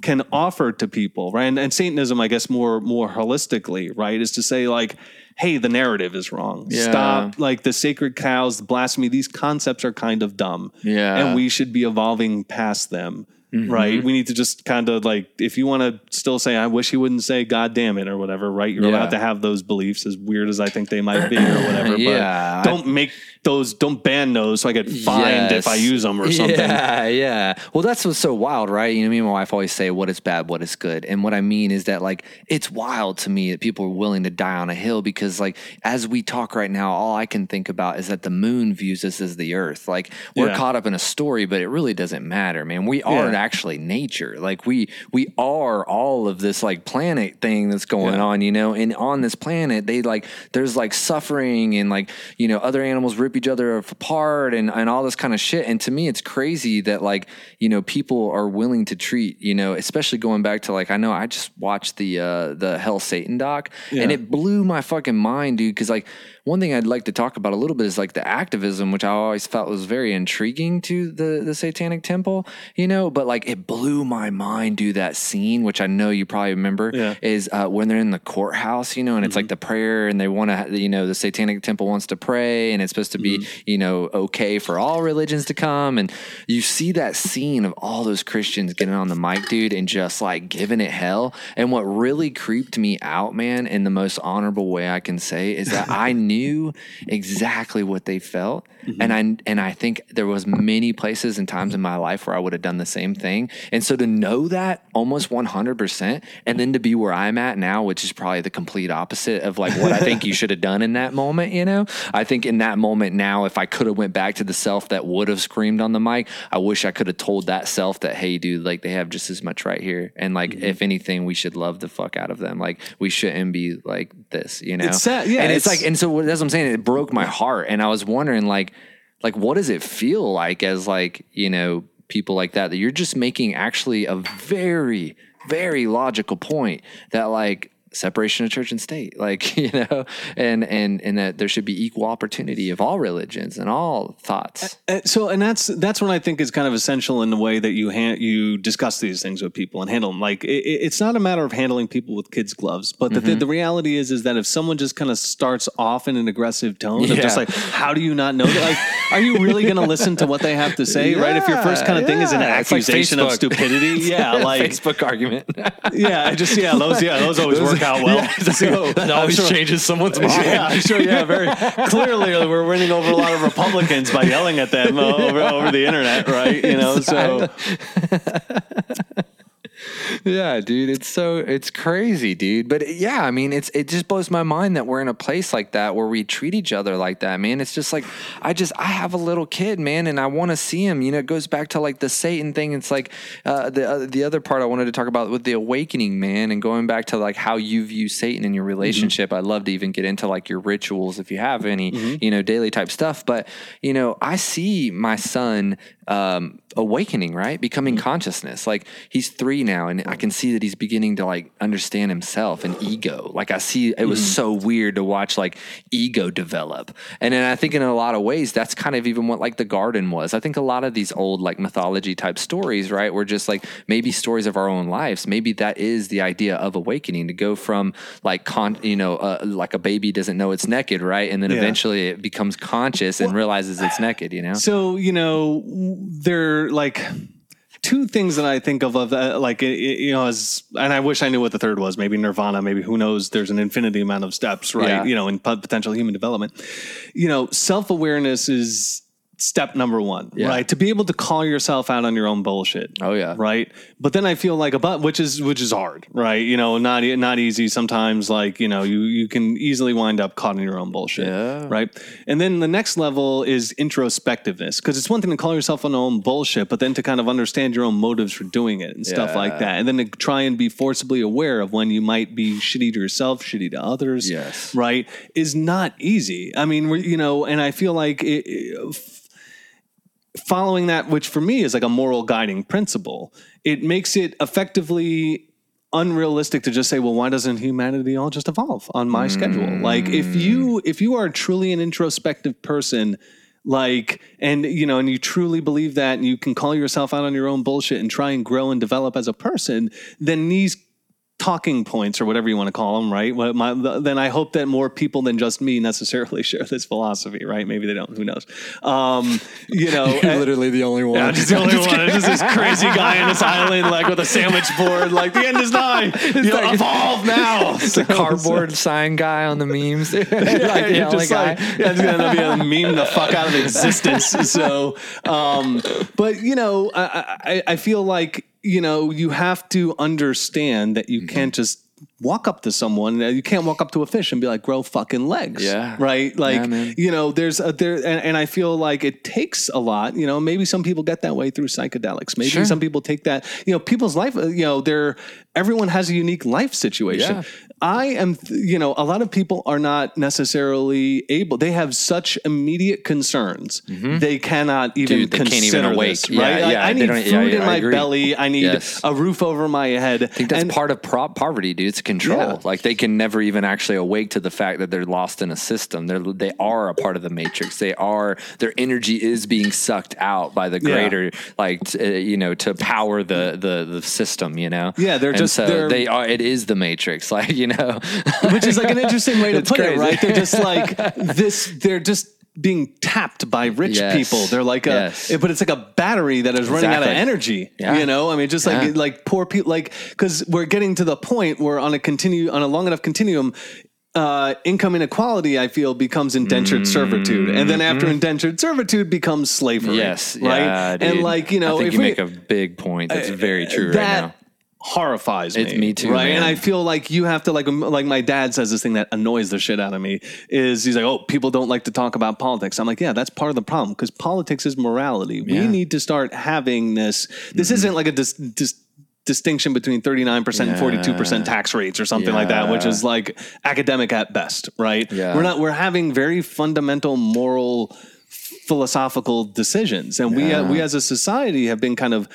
can offer to people, right? And Satanism, I guess more holistically, right, is to say like, hey, the narrative is wrong. Yeah. Stop, like the sacred cows, the blasphemy, these concepts are kind of dumb. Yeah. And we should be evolving past them. Mm-hmm. Right. We need to just kind of like, if you want to still say, I wish he wouldn't say, God damn it, or whatever. Right. You're allowed to have those beliefs, as weird as I think they might be or whatever. Yeah. But don't ban those so I get fined if I use them or something. Yeah. Well, that's what's so wild, right? You know, me and my wife always say what is bad, what is good. And what I mean is that, like, it's wild to me that people are willing to die on a hill because, like, as we talk right now, all I can think about is that the moon views us as the earth. Like, we're caught up in a story, but it really doesn't matter, man. We are actually nature. Like we are all of this like planet thing that's going on, you know, and on this planet they like there's like suffering and like, you know, other animals rip each other apart and all this kind of shit. And to me it's crazy that like, you know, people are willing to treat, you know, especially going back to like, I know I just watched the Hell Satan doc and it blew my fucking mind, dude, because like one thing I'd like to talk about a little bit is like the activism, which I always felt was very intriguing to the Satanic Temple, you know, but like it blew my mind, dude, that scene, which I know you probably remember is when they're in the courthouse, you know, and it's like the prayer and they want to, you know, the Satanic Temple wants to pray and it's supposed to be, you know, okay for all religions to come. And you see that scene of all those Christians getting on the mic, dude, and just like giving it hell. And what really creeped me out, man, in the most honorable way I can say is that I knew exactly what they felt. Mm-hmm. And I think there was many places and times in my life where I would have done the same thing. And so to know that almost 100% and then to be where I'm at now, which is probably the complete opposite of like what I think you should have done in that moment, you know, I think in that moment now, if I could have went back to the self that would have screamed on the mic, I wish I could have told that self that, hey dude, like they have just as much right here. And like, if anything, we should love the fuck out of them. Like we shouldn't be like this, you know? It's sad, yeah, and it's like, and so that's what I'm saying. It broke my heart. And I was wondering like, what does it feel like as like, you know, people like that you're just making actually a very, very logical point that like separation of church and state, like, you know, and that there should be equal opportunity of all religions and all thoughts. And that's what I think is kind of essential in the way that you discuss these things with people and handle them. Like it's not a matter of handling people with kids' gloves, but the reality is that if someone just kind of starts off in an aggressive tone of just like, how do you not know that? Like, are you really going to listen to what they have to say? Right. If your first kind of thing is an accusation of stupidity. Yeah. Like Facebook argument. Those always work out well. Yeah, so, that always changes someone's mind. Yeah, I'm sure. Yeah, very clearly we're winning over a lot of Republicans by yelling at them over the internet, right? You know, so. Yeah, dude, it's crazy, dude. But yeah, I mean, it just blows my mind that we're in a place like that where we treat each other like that, man. It's just like, I have a little kid, man, and I want to see him, you know. It goes back to like the Satan thing. It's like the other part I wanted to talk about with the awakening, man, and going back to like how you view Satan in your relationship. I'd love to even get into like your rituals if you have any, you know, daily type stuff. But, you know, I see my son awakening, right? Becoming consciousness. Like he's 3 now and I can see that he's beginning to like understand himself and ego. Like I see, it was so weird to watch like ego develop. And then I think in a lot of ways, that's kind of even what like the garden was. I think a lot of these old like mythology type stories, right? Were just like maybe stories of our own lives. Maybe that is the idea of awakening, to go from like, like a baby doesn't know it's naked, right? And then eventually it becomes conscious and realizes it's naked, you know? So, you know, there are like two things that I think of like, you know, and I wish I knew what the third was, maybe nirvana, maybe who knows, there's an infinity amount of steps, right? You know, in potential human development, you know, self-awareness is step number 1, right? To be able to call yourself out on your own bullshit. Oh yeah. Right. But then I feel like which is hard, right? You know, not easy sometimes, like, you know, you can easily wind up caught in your own bullshit. Yeah. Right. And then the next level is introspectiveness. 'Cause it's one thing to call yourself on your own bullshit, but then to kind of understand your own motives for doing it and stuff like that. And then to try and be forcibly aware of when you might be shitty to yourself, shitty to others. Yes. Right. Is not easy. I mean, you know, and I feel like following that, which for me is like a moral guiding principle, it makes it effectively unrealistic to just say, well, why doesn't humanity all just evolve on my schedule? Like if you are truly an introspective person, like, and you know, and you truly believe that, and you can call yourself out on your own bullshit and try and grow and develop as a person, then these talking points or whatever you want to call them, right? Then I hope that more people than just me necessarily share this philosophy, right? Maybe they don't. Who knows? You're literally the only one. Yeah, just the only one. It's just this crazy guy on this island, like with a sandwich board, like the end is nigh. It's like, evolve now. It's the cardboard sign guy on the memes. Like the only guy. That's gonna be a meme the fuck out of existence. So, but you know, I feel like, you know, you have to understand that you can't just walk up to someone. You can't walk up to a fish and be like, grow fucking legs. Yeah. Right. Like, yeah, you know, and I feel like it takes a lot, you know, maybe some people get that way through psychedelics. Maybe sure. Some people take that, you know, people's life, you know, everyone has a unique life situation. Yeah. I am, you know, a lot of people are not necessarily able, they have such immediate concerns. Mm-hmm. They cannot even consider this, right? Yeah, yeah. I need food in my belly. I need a roof over my head. I think that's part of poverty, dude. It's control. Yeah. Like they can never even actually awake to the fact that they're lost in a system. They are a part of the matrix. Their energy is being sucked out by the greater, to power the system, you know? Yeah. It is the matrix. Like, you know, which is like an interesting way to put it, right? They're just like this, they're just being tapped by rich people. They're like but it's like a battery that is running out of energy. Yeah. You know, I mean, just like poor people, like, cause we're getting to the point where on a long enough continuum, income inequality, I feel, becomes indentured servitude. And then after indentured servitude becomes slavery. Yes. Right. Yeah, and like, you know, I think you make a big point. That's very true right now. Horrifies me. It's me too, right? Man. And I feel like you have to like my dad says this thing that annoys the shit out of me is he's like, oh, people don't like to talk about politics. I'm like, yeah, that's part of the problem because politics is morality. Yeah. We need to start having this. This isn't like a distinction between 39% and 42% tax rates or something like that, which is like academic at best, right? Yeah. We're having very fundamental moral, philosophical decisions, and we as a society have been kind of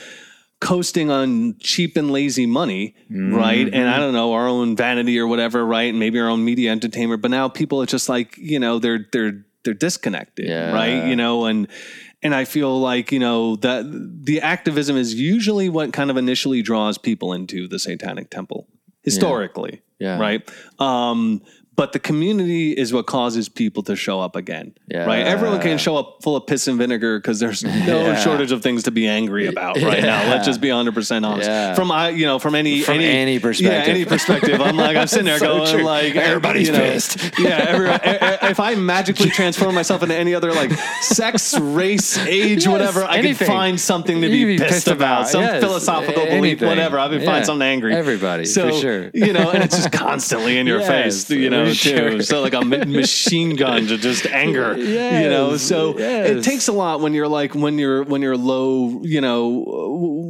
coasting on cheap and lazy money, right? And I don't know, our own vanity or whatever, right? And maybe our own media entertainment. But now people, it's just like, you know, they're disconnected, right? You know, and I feel like, you know, that the activism is usually what kind of initially draws people into the Satanic Temple historically, right? But the community is what causes people to show up again, right? Everyone can show up full of piss and vinegar because there's no shortage of things to be angry about right now. Let's just be 100% honest. Yeah. From any perspective. Yeah, any perspective. I'm like, I'm sitting there going true. Like, everybody's pissed. Yeah, if I magically transform myself into any other like sex, race, age, whatever, I can find something to be pissed about. Some philosophical belief, whatever. I can find something angry. Everybody, so, for sure. You know, and it's just constantly in your face, you know. Too. So like a machine gun to just anger, you know, so it takes a lot when you're low, you know,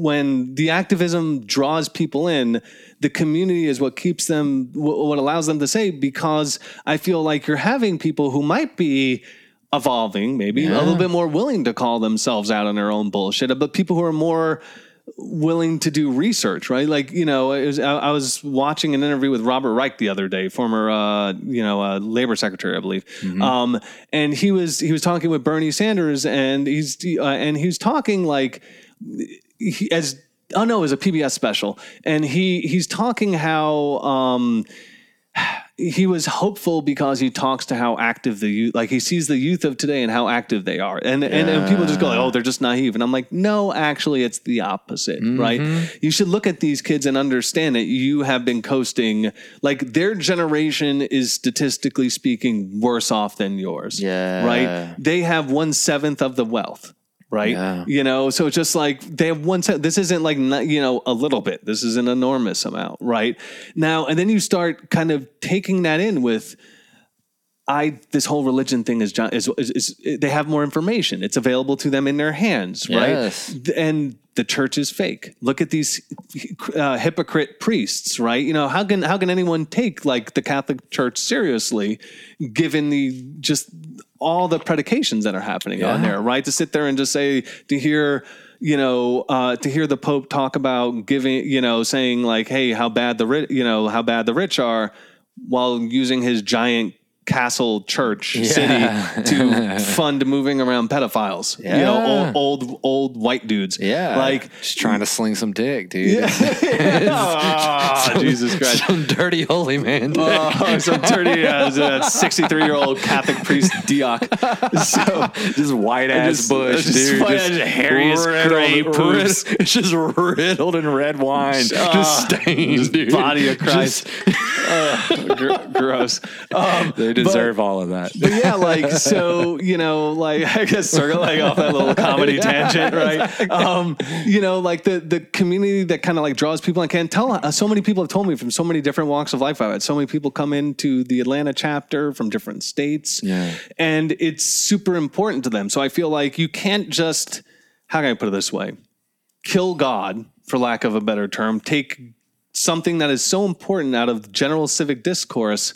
when the activism draws people in, the community is what keeps them, what allows them to say, because I feel like you're having people who might be evolving, maybe a little bit more willing to call themselves out on their own bullshit, but people who are more willing to do research, right? Like, you know, I was watching an interview with Robert Reich the other day, former, labor secretary, I believe. Mm-hmm. And he was talking with Bernie Sanders, and he's talking like it was a PBS special. And he's talking how, he was hopeful because he talks to how active the youth, like he sees the youth of today and how active they are. And people just go like, oh, they're just naive. And I'm like, no, actually it's the opposite, right? You should look at these kids and understand that you have been coasting, like their generation is statistically speaking worse off than yours, right? They have 1/7 of the wealth. Right. Yeah. You know, so it's just like they have this isn't like, you know, a little bit. This is an enormous amount right now. And then you start kind of taking that in with this whole religion thing is they have more information. It's available to them in their hands. Yes. Right. And the church is fake. Look at these hypocrite priests, right? You know, how can anyone take like the Catholic Church seriously given the just all the predications that are happening on there, right? To sit there and just say, to hear the Pope talk about giving, you know, saying like, hey, how bad the rich are while using his giant castle church city to fund moving around pedophiles, you know, old white dudes, like just trying to sling some dick, dude. Oh, Jesus Christ, some dirty holy man, some dirty 63-year-old Catholic priest Dioc. So just white ass bush, dude, just hairy as gray poops, just riddled in red wine, just stained, just dude, body of Christ, gross. Deserve all of that. But yeah, like, so, you know, like, I guess circling off that little comedy tangent, right? Exactly. You know, like the community that kind of like draws people. I can't tell. So many people have told me from so many different walks of life. I've had so many people come into the Atlanta chapter from different states, and it's super important to them. So I feel like you can't just, how can I put it this way? Kill God, for lack of a better term, take something that is so important out of general civic discourse,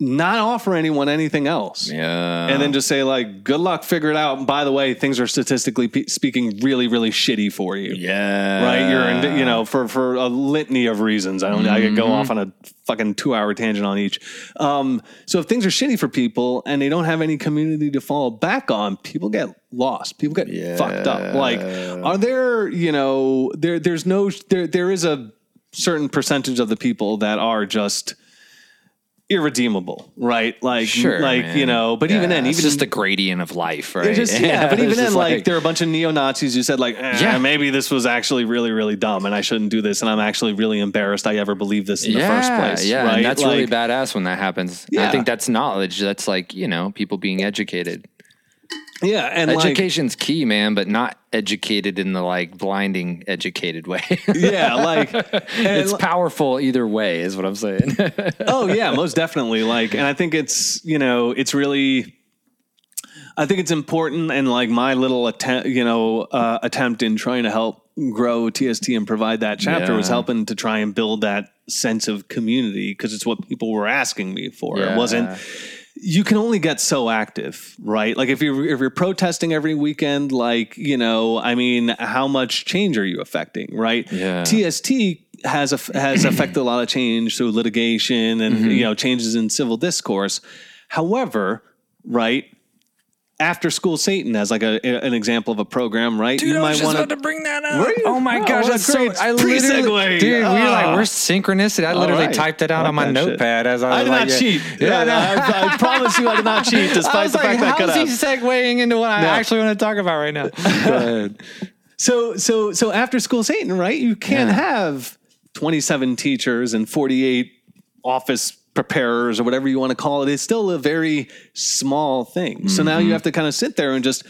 not offer anyone anything else. And then just say, like, good luck, figure it out. And by the way, things are statistically speaking really, really shitty for you. Right? You're, you know, for a litany of reasons. I don't I could go off on a fucking 2-hour tangent on each. So if things are shitty for people and they don't have any community to fall back on, people get lost. People get fucked up. Like, are there, you know, there's no, there is a certain percentage of the people that are just irredeemable, right? Like, like, man, you know, but even then, even it's just the gradient of life, right? Just, but even then, like, there are a bunch of neo-Nazis who said, like, maybe this was actually really, really dumb and I shouldn't do this. And I'm actually really embarrassed I ever believed this in the first place. Right? And that's, like, really badass when that happens. I think that's knowledge. That's like, you know, people being educated. And education's like, key, man, but not educated in the like blinding educated way. Like it's like, powerful either way is what I'm saying. Most definitely. Like, and I think it's, you know, it's really, I think it's important. And like my little attempt, you know, attempt in trying to help grow TST and provide that chapter was helping to try and build that sense of community. 'Cause it's what people were asking me for. It wasn't, you can only get so active, right? Like if you're protesting every weekend, like, you know, I mean, how much change are you affecting, right? TST has affected a lot of change through litigation and, you know, changes in civil discourse. However, right, after school Satan as like an example of a program, right? Dude, you might want to bring that up. Oh my gosh, that's great! So, I literally, dude, we're like we're synchronicity. I literally typed it out on my notepad as I was like, cheat. I promise you, I did not cheat. Despite the fact that how's he segueing into what I actually want to talk about right now? Go ahead. So after school Satan, right? You can't have 27 teachers and 48 office preparers or whatever you want to call it. It's still a very small thing. So now you have to kind of sit there and just,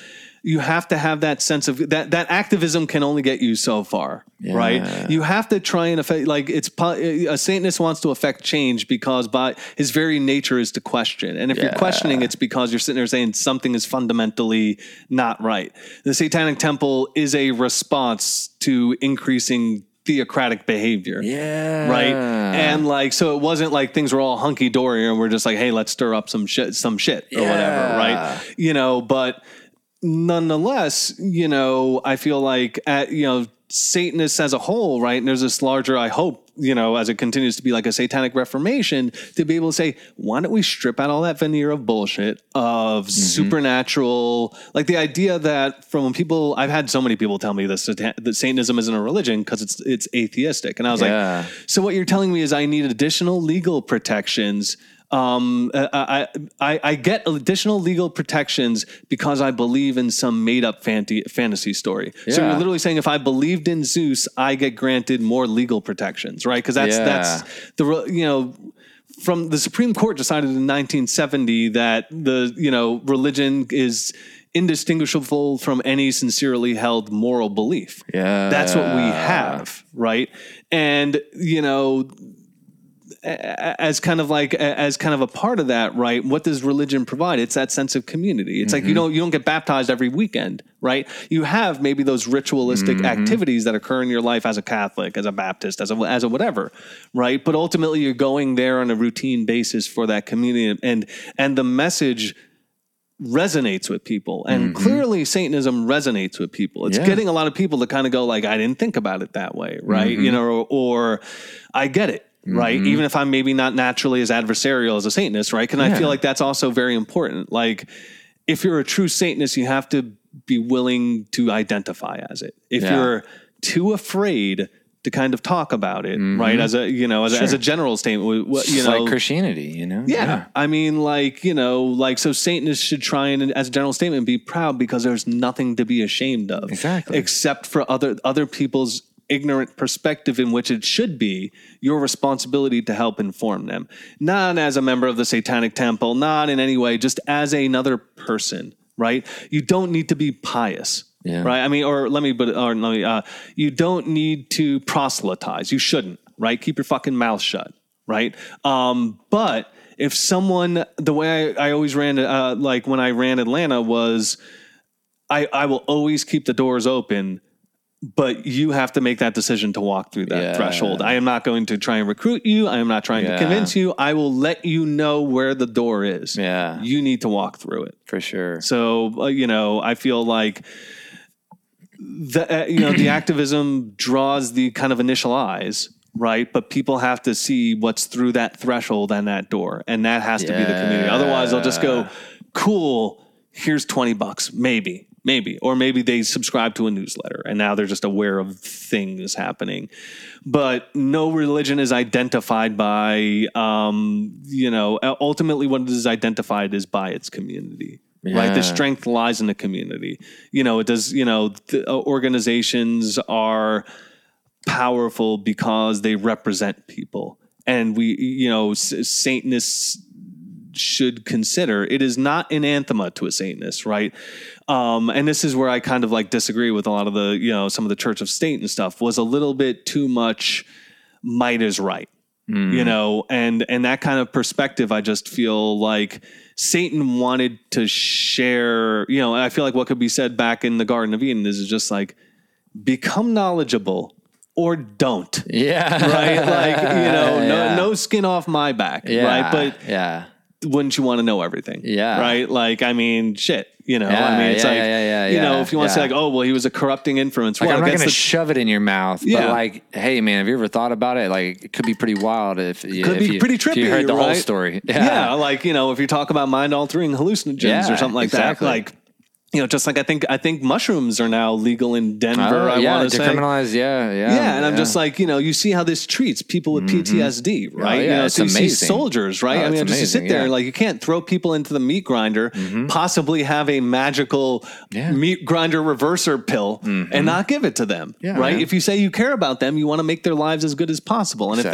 you have to have that sense of that activism can only get you so far, right? You have to try and affect, like it's a Satanist wants to affect change because by his very nature is to question. And if you're questioning, it's because you're sitting there saying something is fundamentally not right. The Satanic Temple is a response to increasing theocratic behavior. Right. And like, so it wasn't like things were all hunky dory and we're just like, hey, let's stir up some shit or whatever. Right. You know, but nonetheless, you know, I feel like, you know, Satanists as a whole, right? And there's this larger, I hope, you know, as it continues to be like a satanic reformation, to be able to say, why don't we strip out all that veneer of bullshit of supernatural, like the idea that from people, I've had so many people tell me this, that Satanism isn't a religion because it's atheistic. And I was like, so what you're telling me is I need additional legal protections. I get additional legal protections because I believe in some made up fantasy story. So you're literally saying if I believed in Zeus, I get granted more legal protections, right? Because that's the, you know, from the Supreme Court decided in 1970 that the, you know, religion is indistinguishable from any sincerely held moral belief. That's what we have, right? And, you know, as kind of a part of that, right? What does religion provide? It's that sense of community. It's like you don't get baptized every weekend, right? You have maybe those ritualistic activities that occur in your life as a Catholic, as a Baptist, as a whatever, right? But ultimately you're going there on a routine basis for that community, and the message resonates with people, and clearly Satanism resonates with people. It's getting a lot of people to kind of go like, I didn't think about it that way, right? You know, or I get it. right? Even if I'm maybe not naturally as adversarial as a Satanist, right? Because I feel like that's also very important. Like, if you're a true Satanist, you have to be willing to identify as it. If you're too afraid to kind of talk about it, right? As a, you know, as a general statement, you know, like Christianity, you know? Yeah. I mean, like, you know, like, so Satanists should try and, as a general statement, be proud because there's nothing to be ashamed of. Exactly. Except for other people's ignorant perspective, in which it should be your responsibility to help inform them. Not as a member of the Satanic Temple, not in any way, just as another person, right? You don't need to be pious. Yeah. Right. I mean, you don't need to proselytize. You shouldn't, right? Keep your fucking mouth shut. Right. But if someone, the way I always ran, like when I ran Atlanta, was I will always keep the doors open, but you have to make that decision to walk through that threshold. I am not going to try and recruit you. I am not trying to convince you. I will let you know where the door is. Yeah. You need to walk through it. For sure. So, you know, I feel like the activism draws the kind of initial eyes, right? But people have to see what's through that threshold and that door. And that has to be the community. Otherwise, they'll just go, cool, here's $20, maybe. Or maybe they subscribe to a newsletter and now they're just aware of things happening. But no religion is identified by, ultimately what it is identified is by its community. Yeah. Right, the strength lies in the community. You know, it does. You know, the organizations are powerful because they represent people, and we, you know, Satanists should consider it is not an anathema to a Satanist, right? And this is where I kind of like disagree with a lot of the, you know, some of the Church of Satan and stuff was a little bit too much. Might is right. You know, and that kind of perspective, I just feel like Satan wanted to share, you know, I feel like what could be said back in the Garden of Eden is just like, become knowledgeable or don't. Yeah. Right. Like, you know, no skin off my back. Yeah. Right. But wouldn't you want to know everything? Yeah. Right. Like, I mean, shit. You know, if you want to say like, oh, well, he was a corrupting influence. Like, well, I'm not going to shove it in your mouth, but like, hey, man, have you ever thought about it? Like, it could be pretty wild pretty trippy. If you heard the whole story. Yeah. Like, you know, if you talk about mind altering hallucinogens or something like that, like, you know, just like I think mushrooms are now legal in Denver. Decriminalized. And I'm just like, you know, you see how this treats people with PTSD, right? You know, so you see soldiers, right? I mean, just sit there, like you can't throw people into the meat grinder, possibly have a magical meat grinder reverser pill, and not give it to them, right? If you say you care about them, you want to make their lives as good as possible, and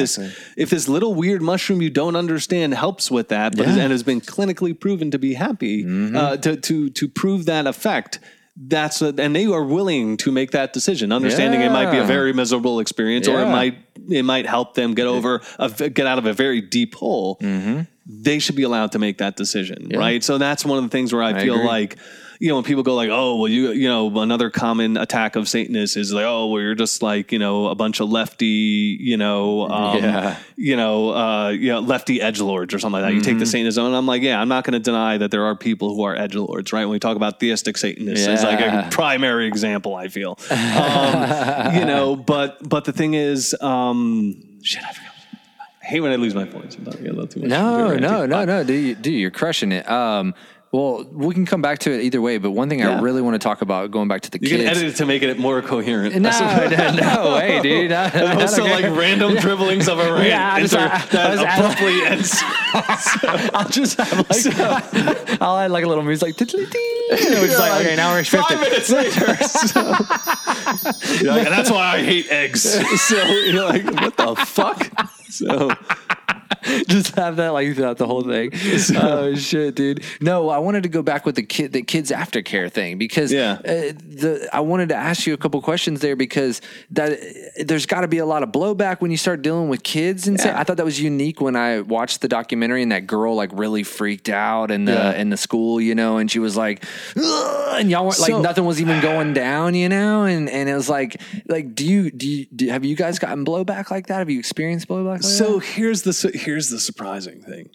if this little weird mushroom you don't understand helps with that, but and has been clinically proven to be happy, to prove that effect, that's what, and they are willing to make that decision, understanding it might be a very miserable experience or it might help them get out of a very deep hole. They should be allowed to make that decision, right? So that's one of the things where I feel agree. Like, you know, when people go like, oh, well, you know, another common attack of Satanists is like, oh, well, you're just like, you know, a bunch of lefty, lefty edgelords or something like that. You take the Satanism, and I'm like, I'm not going to deny that there are people who are edgelords, right? When we talk about theistic Satanists, it's like a primary example, I feel. You know, but the thing is, I forgot. I hate when I lose my points. I'm not getting a little too much. No, dude, you're crushing it. Well, we can come back to it either way, but one thing I really want to talk about, going back to the kids. You can edit it to make it more coherent. No way, dude. Also, like, random dribblings of a rant that abruptly ends. I'll just have, like, I'll add, like, a little music, like, it's like, okay, now we're expecting 5 minutes later. That's why I hate eggs. So you're like, what the fuck? So... just have that like throughout the whole thing. Oh shit, dude. No, I wanted to go back with the kids aftercare thing because I wanted to ask you a couple questions there because there's got to be a lot of blowback when you start dealing with kids and stuff. I thought that was unique when I watched the documentary and that girl like really freaked out in the school, you know, and she was like, ugh! And y'all weren't like nothing was even going down, you know, and it was like do you have you guys gotten blowback like that? Have you experienced blowback? Like so that? Here's the surprising thing.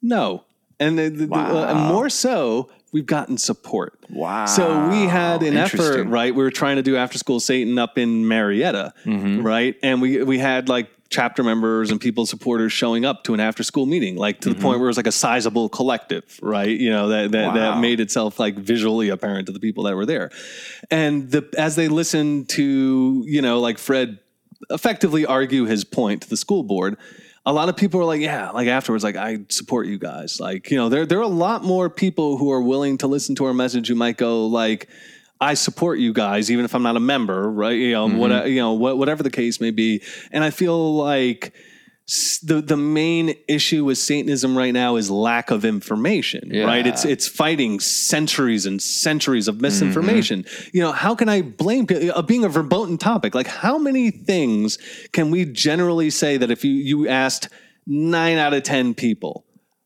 No. And more so, we've gotten support. Wow. So we had an effort, right? We were trying to do after school Satan up in Marietta, right? And we had like chapter members and people, supporters showing up to an after school meeting, like to the point where it was like a sizable collective, right? You know, that made itself like visually apparent to the people that were there. And as they listened to, you know, like Fred effectively argue his point to the school board, a lot of people were like, yeah, like afterwards, like I support you guys. Like, you know, there are a lot more people who are willing to listen to our message who might go like, I support you guys, even if I'm not a member, right? You know, whatever the case may be. And I feel like the main issue with Satanism right now is lack of information, right? It's fighting centuries and centuries of misinformation. You know, how can I blame being a verboten topic? Like, how many things can we generally say that if you asked 9 out of 10 people,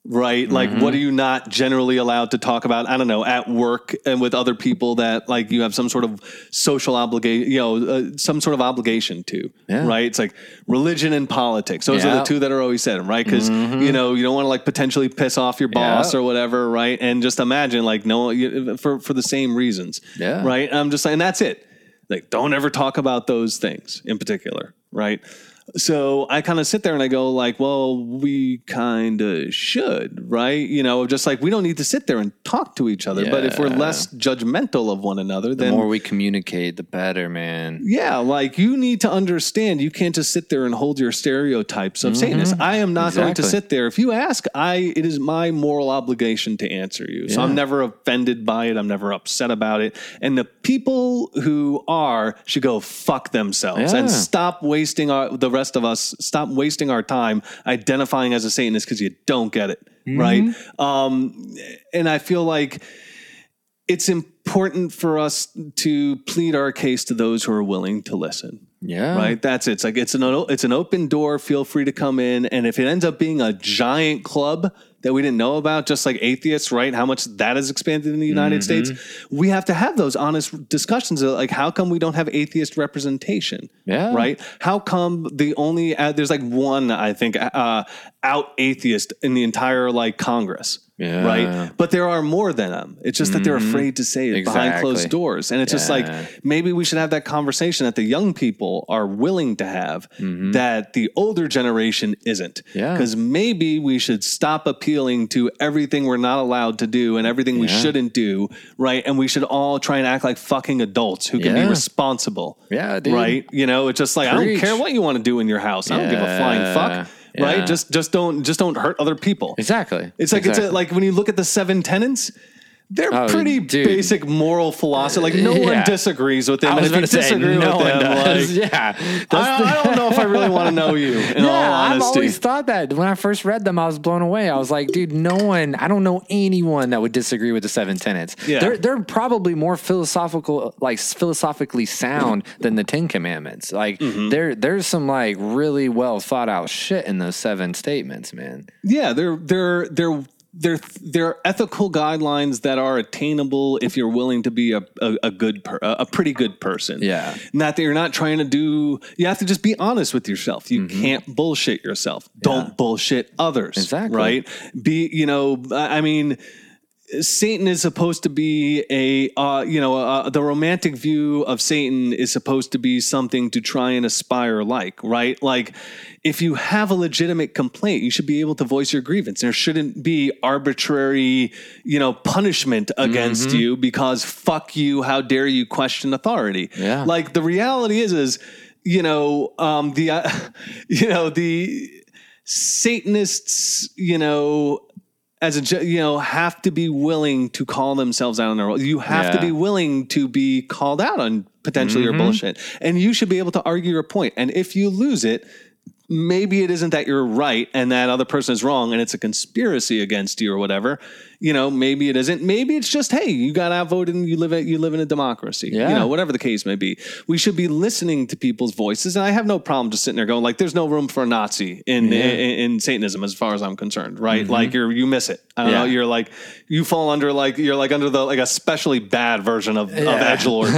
right? Like, what are you not generally allowed to talk about? I don't know, at work and with other people that like you have some sort of social obligation, you know, some sort of obligation to, right? It's like religion and politics. Those are the two that are always said, right? Because, you know, you don't want to like potentially piss off your boss or whatever, right? And just imagine like, no, for the same reasons, right? I'm just saying that's it. Like, don't ever talk about those things in particular, right? So I kind of sit there and I go like, well, we kind of should, right? You know, just like we don't need to sit there and talk to each other. Yeah. But if we're less judgmental of one another, then the more we communicate, the better, man. Yeah, like you need to understand you can't just sit there and hold your stereotypes of Satanists. I am not going to sit there. If you ask, it is my moral obligation to answer you. So I'm never offended by it. I'm never upset about it. And the people who are should go fuck themselves and stop wasting the rest of us, stop wasting our time identifying as a Satanist because you don't get it, right? And I feel like it's important for us to plead our case to those who are willing to listen. Yeah. Right. That's it. It's like, it's an open door. Feel free to come in. And if it ends up being a giant club that we didn't know about, just like atheists, right? How much that has expanded in the United States. We have to have those honest discussions of like, how come we don't have atheist representation? Yeah. Right. How come there's like one, I think, out atheist in the entire like Congress. Yeah. Right. But there are more than them. It's just that they're afraid to say it behind closed doors. And it's just like, maybe we should have that conversation that the young people are willing to have that the older generation isn't. Because maybe we should stop appealing to everything we're not allowed to do and everything we shouldn't do. Right. And we should all try and act like fucking adults who can be responsible. Yeah. Dude. Right. You know, it's just like, preach. I don't care what you want to do in your house. I don't give a flying fuck. Yeah. Right? Just don't hurt other people. Exactly. It's like it's like when you look at the 7 tenets, they're pretty basic moral philosophy. Like no one disagrees with them. I was going to say no one does. Like, I don't know if I really want to know you. In all honesty, I've always thought that when I first read them, I was blown away. I was like, dude, I don't know anyone that would disagree with the 7 tenets. Yeah. They're probably more philosophically sound than the 10 Commandments. Like there's some like really well thought out shit in those 7 statements, man. Yeah, They're ethical guidelines that are attainable if you're willing to be a pretty good person. Yeah. Not that you're not trying to do, you have to just be honest with yourself. You can't bullshit yourself. Don't bullshit others. Exactly. Right. Satan is supposed to be the romantic view of Satan is supposed to be something to try and aspire like, right? Like if you have a legitimate complaint, you should be able to voice your grievance. There shouldn't be arbitrary, punishment against you because fuck you, how dare you question authority? Yeah. Like the reality is, the Satanists, have to be willing to call themselves out on their role. You have to be willing to be called out on potentially your bullshit. And you should be able to argue your point. And if you lose it, maybe it isn't that you're right and that other person is wrong and it's a conspiracy against you or whatever. Maybe it isn't. Maybe it's just, hey, you got outvoted and you live in a democracy. Yeah. Whatever the case may be. We should be listening to people's voices. And I have no problem just sitting there going like, there's no room for a Nazi in Satanism as far as I'm concerned, right? Like you miss it. I don't know. You're like, you fall under like, you're like under the, like a specially bad version of Edgelord,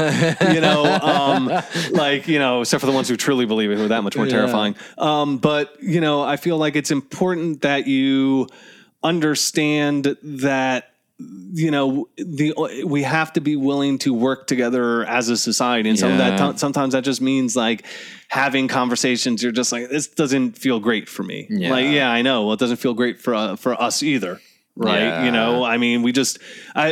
except for the ones who truly believe it, who are that much more terrifying. But I feel like it's important that you understand that you know, we have to be willing to work together as a society. And sometimes that just means like having conversations. You're just like, this doesn't feel great for me. Yeah. Like, yeah, I know. Well, it doesn't feel great for us either. Right. Yeah. You know, I mean, we just,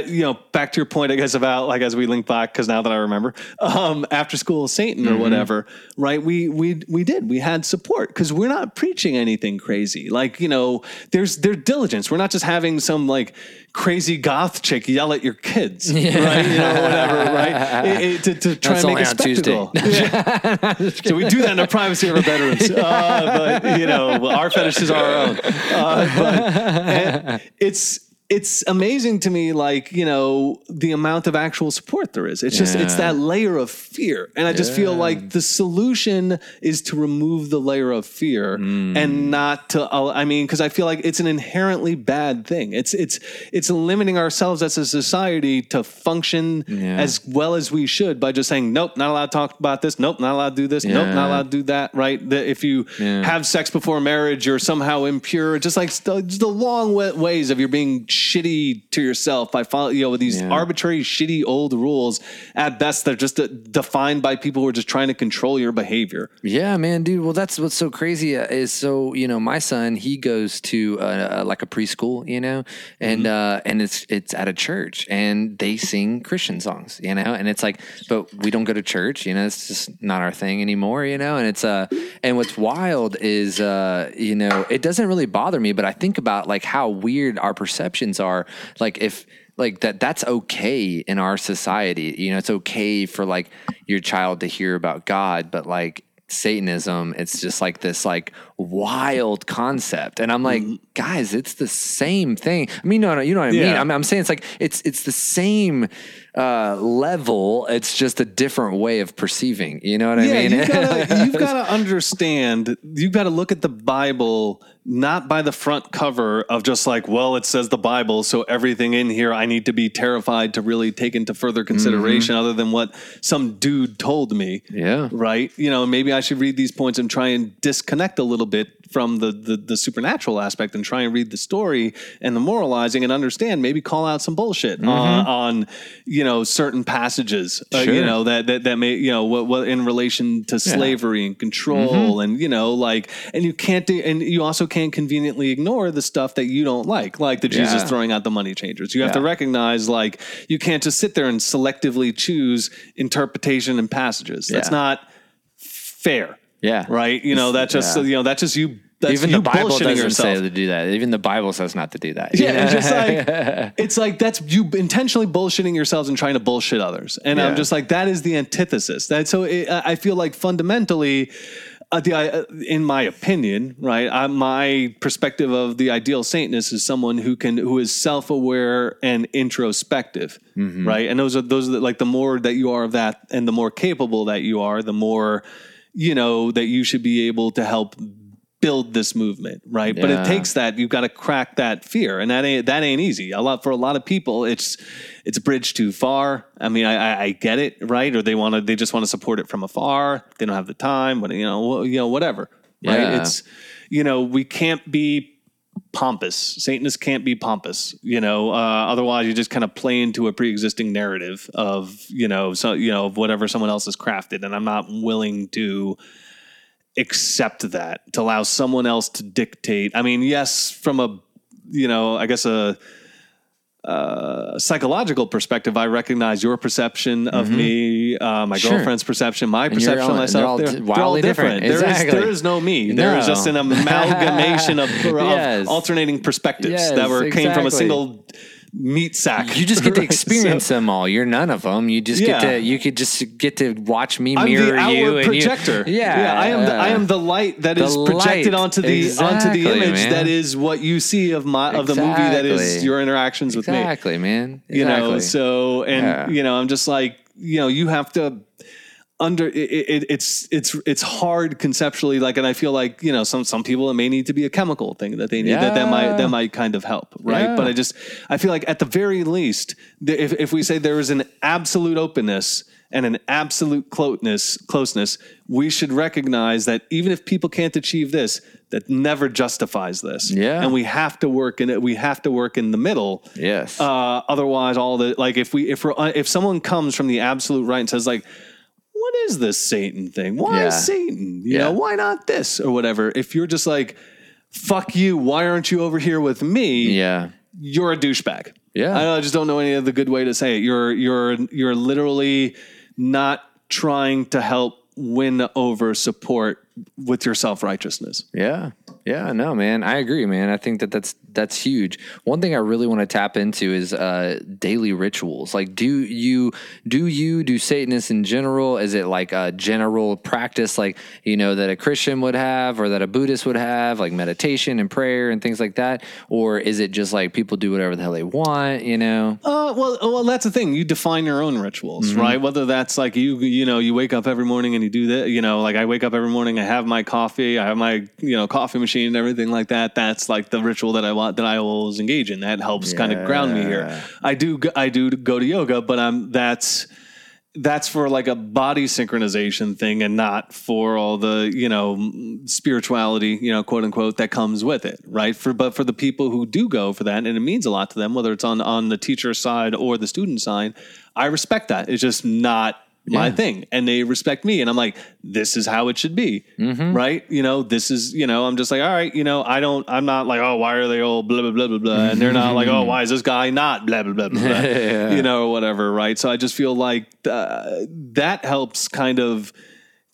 you know, back to your point, I guess, about like, as we link back, because now that I remember, After School of Satan or whatever, right. We had support because we're not preaching anything crazy. Like, you know, there's diligence. We're not just having some like crazy goth chick yell at your kids, right? You know, whatever, right? To try and make a spectacle. Yeah. So we do that in the privacy of our bedrooms. But, you know, our fetish is our own. But it's amazing to me, like, you know, the amount of actual support there is. It's just, it's that layer of fear. And I just feel like the solution is to remove the layer of fear and not to, I mean, cause I feel like it's an inherently bad thing. It's limiting ourselves as a society to function as well as we should by just saying, nope, not allowed to talk about this. Nope, not allowed to do this. Nope, not allowed to do that. Right. That if you have sex before marriage, you're somehow impure, just like the long ways of your being shitty to yourself by following, you know, these arbitrary, shitty old rules. At best, they're just defined by people who are just trying to control your behavior. Yeah, man, dude. Well, that's what's so crazy is, so, you know, my son, he goes to like a preschool, you know, and and it's at a church, and they sing Christian songs, you know, and it's like, but we don't go to church, you know, it's just not our thing anymore, you know, and it's and what's wild is you know, it doesn't really bother me, but I think about like how weird our perception are, like, if like that's okay in our society, you know, it's okay for like your child to hear about God, but like Satanism, it's just like this like wild concept. And I'm like, guys, it's the same thing. I mean, no, you know what I mean? I'm saying it's like, it's the same level. It's just a different way of perceiving, you know what I mean? You've got to understand, you've got to look at the Bible, not by the front cover of just like, well, it says the Bible, so everything in here, I need to be terrified to really take into further consideration other than what some dude told me. Yeah. Right. You know, maybe I should read these points and try and disconnect a little bit from the supernatural aspect and try and read the story and the moralizing and understand, maybe call out some bullshit on, you know, certain passages, you know, that may, you know, what in relation to slavery and control and, you know, like, and you can't do, and you also can't conveniently ignore the stuff that you don't like the Jesus throwing out the money changers. You have to recognize, like, you can't just sit there and selectively choose interpretation and passages. That's not fair. Yeah. Right. You know, that just, you know, that's just you. That's even the Bible doesn't say to do that. Even the Bible says not to do that. Yeah. It's just like, it's like, that's you intentionally bullshitting yourselves and trying to bullshit others. And I'm just like, that is the antithesis. That, so I feel like fundamentally, in my opinion, right, my perspective of the ideal Satanist is someone who is self-aware and introspective, right? And those are like, the more that you are of that, and the more capable that you are, the more, you know, that you should be able to help build this movement, right? But it takes that. You've got to crack that fear, and that ain't easy. For a lot of people, it's a bridge too far. I mean, I get it, right? Or they just want to support it from afar. They don't have the time, but you know, whatever, right? It's, you know, we can't be pompous. Satanists can't be pompous, you know. Otherwise, you just kind of play into a pre-existing narrative of, you know, so, you know, of whatever someone else has crafted, and I'm not willing to accept that, to allow someone else to dictate. I mean, yes, from a, you know, I guess a psychological perspective, I recognize your perception of me, my girlfriend's perception, my perception of myself. They're all different. Exactly. There is no me. There is just an amalgamation of alternating perspectives that came from a single meat sack. You just get to experience them all. You're none of them. You just get to watch me mirror you. I'm the outward projector. I am the light that is projected onto the image that is what you see of the movie that is your interactions with me. Exactly, man. You know, so, and you know, I'm just like, you know, you have to it's hard conceptually, like, and I feel like, you know, some people, it may need to be a chemical thing that they need that might kind of help, right? But I feel like at the very least, if we say there is an absolute openness and an absolute closeness, we should recognize that even if people can't achieve this, that never justifies this. Yeah. And we have to work in it. We have to work in the middle. Yes. Otherwise all the, like if someone comes from the absolute right and says like, what is this Satan thing? Why is Satan, you know, why not this or whatever? If you're just like, fuck you, why aren't you over here with me? Yeah. You're a douchebag. Yeah. I just don't know any other good way to say it. You're literally not trying to help win over support with your self-righteousness. Yeah. Yeah. No, man, I agree, man. I think that that's huge. One thing I really want to tap into is daily rituals. Like, do Satanists in general? Is it like a general practice, like, you know, that a Christian would have or that a Buddhist would have, like meditation and prayer and things like that? Or is it just like people do whatever the hell they want, you know? Well, that's the thing. You define your own rituals, mm-hmm. right? Whether that's like you wake up every morning and you do that, you know, like I wake up every morning, I have my coffee, I have my, you know, coffee machine and everything like that. That's like the ritual that I want, that I always engage in. That helps kind of ground me here. I do go to yoga, but that's for like a body synchronization thing and not for all the, you know, spirituality, you know, quote unquote, that comes with it. Right. But for the people who do go for that, and it means a lot to them, whether it's on the teacher side or the student side, I respect that. It's just not my thing, and they respect me, and I'm like, this is how it should be, mm-hmm. right? You know, this is, you know, I'm just like, all right, you know, I'm not like, oh, why are they all blah, blah, blah, blah, blah, and they're not like, oh, why is this guy not blah, blah, blah, blah, blah, you know, or whatever, right? So I just feel like that helps kind of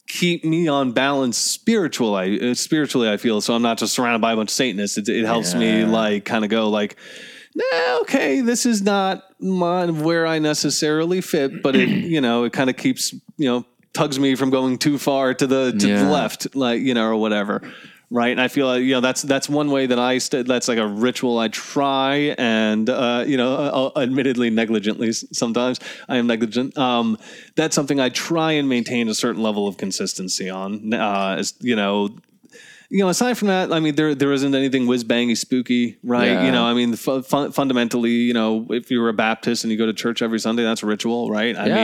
keep me on balance spiritually, I feel, so I'm not just surrounded by a bunch of Satanists. It helps me, like, kind of go, like, nah, okay, this is not where I necessarily fit, but it, you know, it kind of keeps, you know, tugs me from going too far to the left, like, you know, or whatever. Right. And I feel like, you know, that's one way that that's like a ritual I try and, you know, admittedly negligently sometimes I am negligent. That's something I try and maintain a certain level of consistency on, as you know. You know, aside from that, I mean, there isn't anything whiz-bangy spooky, right? Yeah. You know, I mean, fundamentally, you know, if you're a Baptist and you go to church every Sunday, that's a ritual, right? I mean,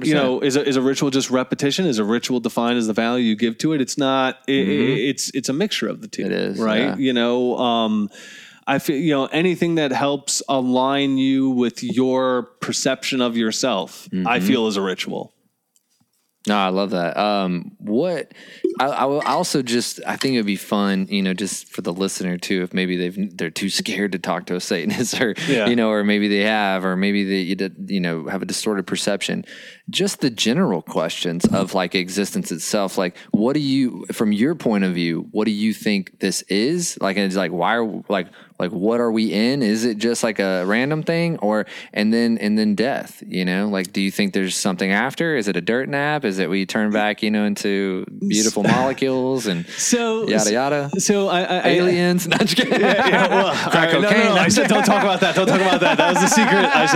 100%. You know, is a ritual just repetition? Is a ritual defined as the value you give to it? It's not. It's a mixture of the two. It is, right? Yeah. You know, I feel, you know, anything that helps align you with your perception of yourself, mm-hmm. I feel is a ritual. No, I love that. I think it'd be fun, you know, just for the listener too, if maybe they're too scared to talk to a Satanist or, you know, or maybe they have, or maybe they, you know, have a distorted perception, just the general questions of like existence itself. Like, what do you, from your point of view, what do you think this is? Like, and it's like, why are like, what are we in? Is it just like a random thing or, and then death, you know, like, do you think there's something after? Is it a dirt nap? Is it we turn back, you know, into beautiful molecules and so yada, yada. So I aliens, not just kidding. Crack cocaine. No. I said, don't talk about that. Don't talk about that. That was the secret. I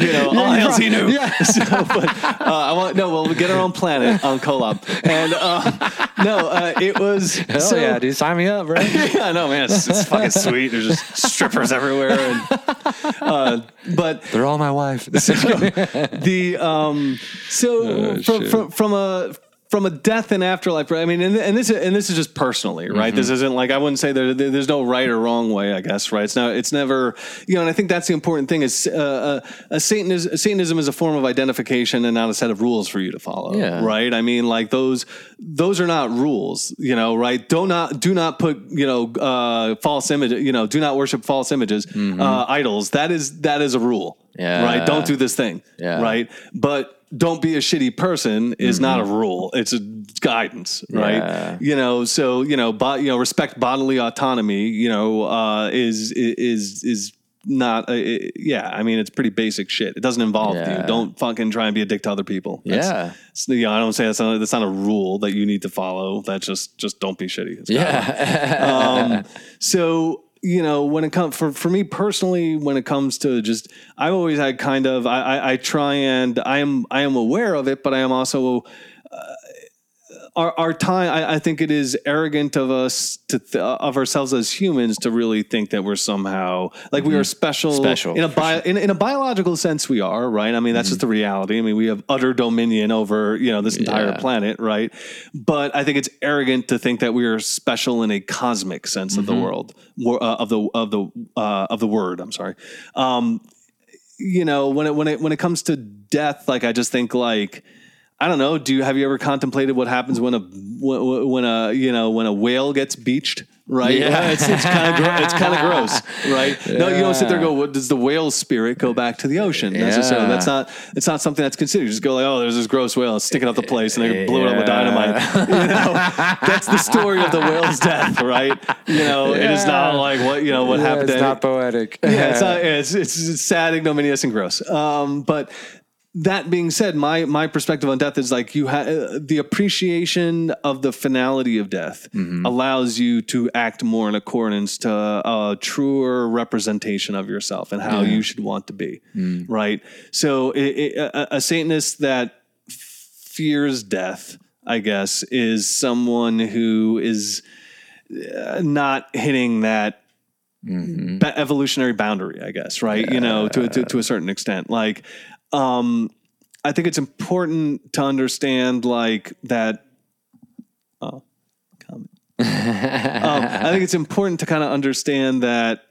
said, so, you know, all else he knew. Yeah. So, but, we'll get our own planet on Kolob. And, it was, hell so, yeah, dude, sign me up, right? Yeah, no, man, it's fucking sweet. There's just strippers everywhere, and, but they're all my wife. So, from a death and afterlife, I mean, and this is just personally, right? Mm-hmm. This isn't like, I wouldn't say there's no right or wrong way, I guess, right? It's never, you know, and I think that's the important thing is Satanism is a form of identification and not a set of rules for you to follow, right? I mean, like those are not rules, you know, right? Do not put, you know, false image, you know, do not worship false images, mm-hmm. Idols. That is a rule, right? Don't do this thing, right? But don't be a shitty person is mm-hmm. not a rule. It's a guidance, right? Yeah. You know, so, you know, respect bodily autonomy, you know, is not, I mean, it's pretty basic shit. It doesn't involve you. Don't fucking try and be a dick to other people. You know, I don't say that's not a rule that you need to follow. That's just don't be shitty. It's so, you know, when it comes for me personally, when it comes to just, I've always had kind of, I try and I am aware of it, but I am also our time, I think it is arrogant of us to of ourselves as humans to really think that we're somehow like we are special in a biological sense. We are, right? I mean, that's just the reality. I mean, we have utter dominion over, you know, this entire planet, right? But I think it's arrogant to think that we are special in a cosmic sense of the world, of the word. I'm sorry. You know, when it comes to death, like I just think like. I don't know. Have you ever contemplated what happens when a whale gets beached? Right. Yeah. It's kind of gross. Right. Yeah. No, you don't sit there and go, well, does the whale spirit go back to the ocean necessarily? Yeah. It's not something that's considered. You just go like, oh, there's this gross whale sticking out the place and they blew it up with dynamite. You know, that's the story of the whale's death. Right. You know, it is not like what happened. It's not poetic. Yeah. It's sad, ignominious and gross. But, that being said, my perspective on death is like you have the appreciation of the finality of death allows you to act more in accordance to a truer representation of yourself and how you should want to be. Right. So a Satanist that fears death, I guess, is someone who is not hitting that evolutionary boundary, I guess. Right. Yeah. You know, to a certain extent, like, I think it's important to understand like that. Oh, comment. I think it's important to kind of understand that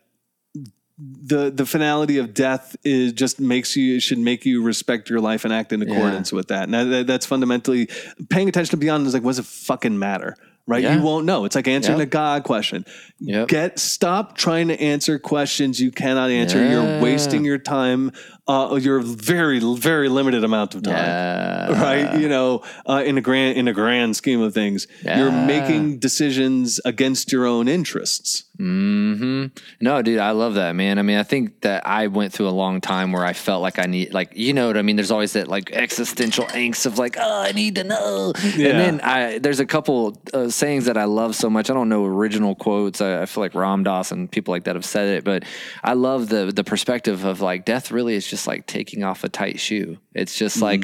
the finality of death is just should make you respect your life and act in accordance with that. And that's fundamentally paying attention to beyond is like, what does it fucking matter? Right. Yeah. You won't know. It's like answering a God question. Yep. Stop trying to answer questions you cannot answer. You're wasting your time. Your very, very limited amount of time. Yeah. Right. You know, in the grand scheme of things, you're making decisions against your own interests. No, dude, I love that, man. I mean, I think that I went through a long time where I felt like I need, like, you know what I mean? There's always that like existential angst of like, oh, I need to know. Yeah. And then there's a couple sayings that I love so much. I don't know original quotes. I feel like Ram Dass and people like that have said it, but I love the perspective of like death really is just like taking off a tight shoe. It's just like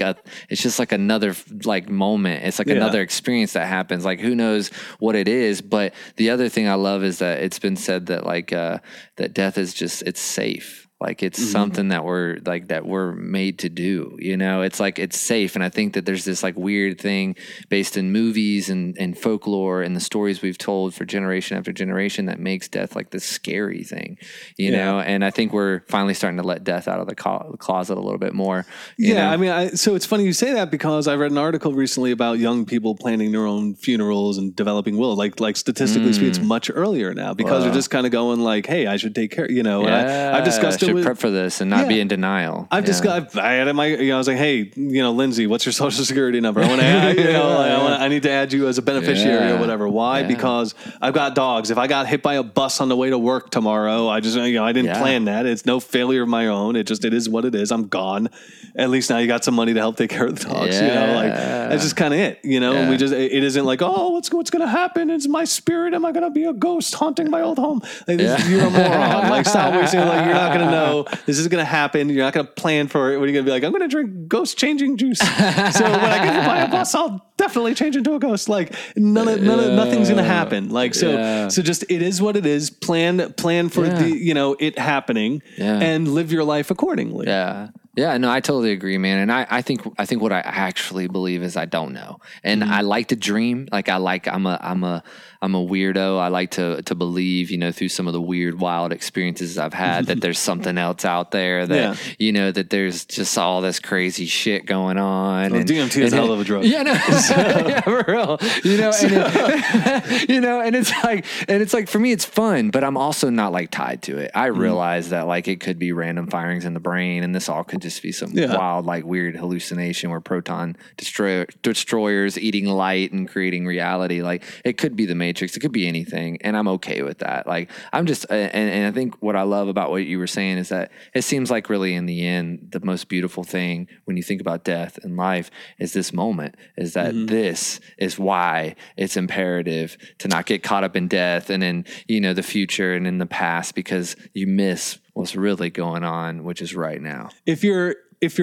another like moment. It's like another experience that happens. Like who knows what it is? But the other thing I love is that it's been said that like that death is just, it's safe. Like it's something that we're made to do, you know, it's like, it's safe. And I think that there's this like weird thing based in movies and folklore and the stories we've told for generation after generation that makes death like this scary thing, you know? And I think we're finally starting to let death out of the closet a little bit more. You know? I mean, so it's funny you say that because I read an article recently about young people planning their own funerals and developing will, like statistically speaking, it's much earlier now because they're just kind of going like, hey, I should take care, you know, and I've discussed it. Prep for this and not be in denial. I was like, hey, you know, Lindsay, what's your social security number? I want to add, you know, I need to add you as a beneficiary or whatever. Why? Yeah. Because I've got dogs. If I got hit by a bus on the way to work tomorrow, I just, you know, I didn't plan that. It's no failure of my own. It is what it is. I'm gone. At least now you got some money to help take care of the dogs. Yeah. You know, like that's just kind of it, you know, we just, it isn't like, oh, what's going to happen? It's my spirit. Am I going to be a ghost haunting my old home? Like this, you're a moron. Like stop wasting, like you're not going to know. This is going to happen. You're not going to plan for it. What are you going to be like? I'm going to drink ghost changing juice. So when I get hit by a bus, I'll definitely change into a ghost. Like nothing's going to happen. Like, so just, it is what it is. Plan for the, you know, it happening and live your life accordingly. Yeah. Yeah, no, I totally agree, man. And I think what I actually believe is I don't know. And I like to dream. Like I'm a weirdo. I like to believe, you know, through some of the weird, wild experiences I've had that there's something else out there that, you know, that there's just all this crazy shit going on. Well, and DMT is a hell of a drug. Yeah, no, yeah, for real. You know, you know, and it's like, for me, it's fun, but I'm also not like tied to it. I realize that like it could be random firings in the brain and this all could just be some wild, like weird hallucination where proton destroyers eating light and creating reality. Like it could be the Matrix. It could be anything. And I'm okay with that. Like I'm just, and I think what I love about what you were saying is that it seems like really in the end, the most beautiful thing when you think about death and life is this moment is that this is why it's imperative to not get caught up in death and in, you know, the future and in the past, because you miss what's really going on, which is right now. If you're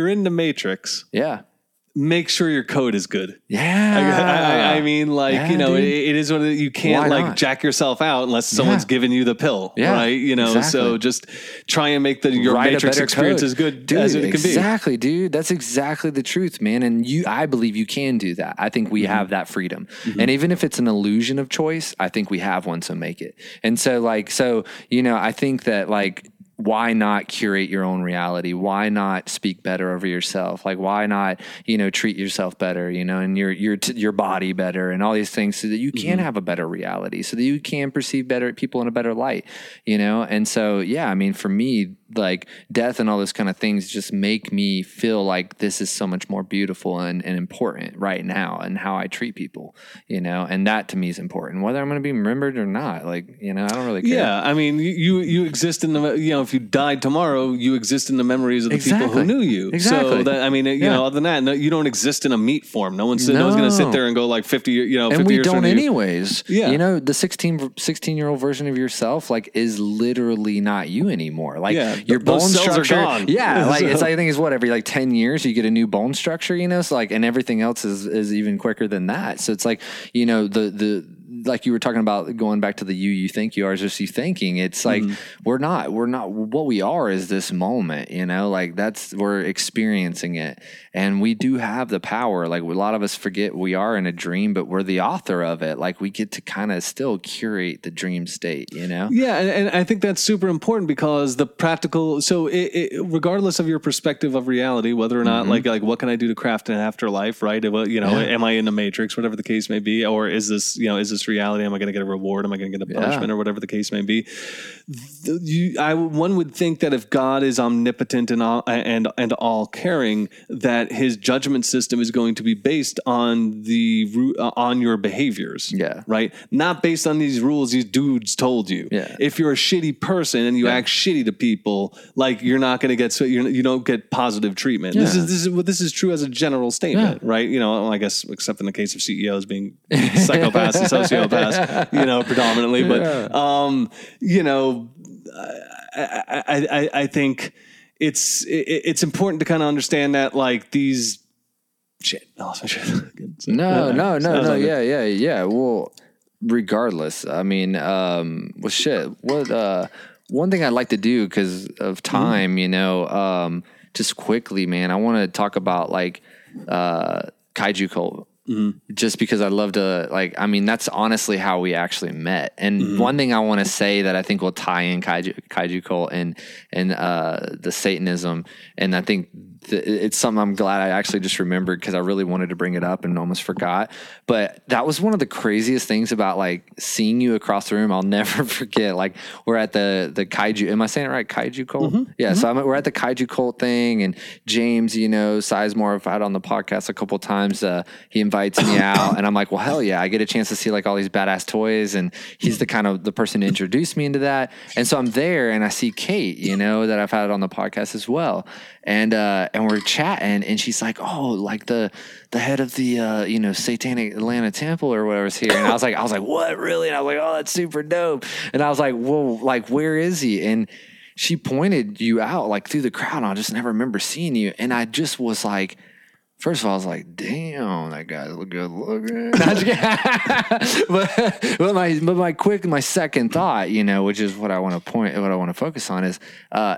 in the Matrix, make sure your code is good. Yeah. I mean, like, yeah, you know, it is what you can't like jack yourself out unless someone's giving you the pill. Yeah. Right. You know, so just try and make your Matrix experience as good as it can be. Exactly, dude. That's exactly the truth, man. And I believe you can do that. I think we have that freedom. Mm-hmm. And even if it's an illusion of choice, I think we have one. So make it. And so like, you know, I think that like, why not curate your own reality? Why not speak better over yourself? Like, why not, you know, treat yourself better, you know, and your body better and all these things so that you can have a better reality, so that you can perceive better people in a better light, you know? And so, yeah, I mean, for me, like death and all those kind of things just make me feel like this is so much more beautiful and important right now, and how I treat people, you know, and that to me is important, whether I'm going to be remembered or not. Like, you know, I don't really care. Yeah. I mean, you exist in the, you know, if you died tomorrow, you exist in the memories of the people who knew you. Exactly. So that, I mean, you know, other than that, you don't exist in a meat form. No one's going to sit there and go like 50, you know, 50 years from now. And we don't anyways. Yeah. You know, the 16-year-old version of yourself, like, is literally not you anymore. Like, yeah. Your bone structure, are gone. Yeah, like it's, I think it's what, every like 10 years you get a new bone structure, you know, so like, and everything else is even quicker than that. So it's like, you know, like you were talking about going back to the you think you are is just you thinking. It's like, we're not, what we are is this moment, you know, like we're experiencing it. And we do have the power. Like, a lot of us forget we are in a dream, but we're the author of it. Like, we get to kind of still curate the dream state, you know? Yeah. And I think that's super important because the practical, so it, regardless of your perspective of reality, whether or not like what can I do to craft an afterlife, right? You know, am I in the Matrix, whatever the case may be, or is this reality? Am I going to get a reward? Am I going to get a punishment or whatever the case may be? One would think that if God is omnipotent and all caring, that his judgment system is going to be based on on your behaviors. Yeah. Right. Not based on these rules these dudes told you. Yeah. If you're a shitty person and you act shitty to people, like, you're not going to get, you don't get positive treatment. Yeah. This is true as a general statement, right? You know, I guess except in the case of CEOs being psychopaths and sociopaths. You know, predominantly, but you know, I think it's important to kind of understand that, like, these shit. I lost my shit. No. Yeah. Well, regardless, I mean, well, shit. What one thing I'd like to do because of time, you know, just quickly, man, I want to talk about like Kaiju Cult. Mm-hmm. Just because I love to, like, I mean, that's honestly how we actually met. And one thing I want to say that I think will tie in Kaiju Cult and the Satanism, and I think it's something I'm glad I actually just remembered because I really wanted to bring it up and almost forgot. But that was one of the craziest things about, like, seeing you across the room. I'll never forget. Like, we're at the Kaiju. Am I saying it right? Kaiju Cult? Mm-hmm. Yeah. Mm-hmm. So we're at the Kaiju Cult thing, and James, you know, Sizemore, I've had on the podcast a couple times. He invites me out, and I'm like, well, hell yeah! I get a chance to see like all these badass toys, and he's the person who introduced me into that. And so I'm there, and I see Kate, you know, that I've had on the podcast as well, and we're chatting, and she's like, oh, like the head of the you know, Satanic Atlanta Temple or whatever's here, and I was like, what, really? And I was like, oh, that's super dope. And I was like, well, like, where is he? And she pointed you out like through the crowd, and I just never remember seeing you, and I just was like. First of all, I was like, damn, that guy's good looking. but my second thought, you know, which is what I want to focus on is,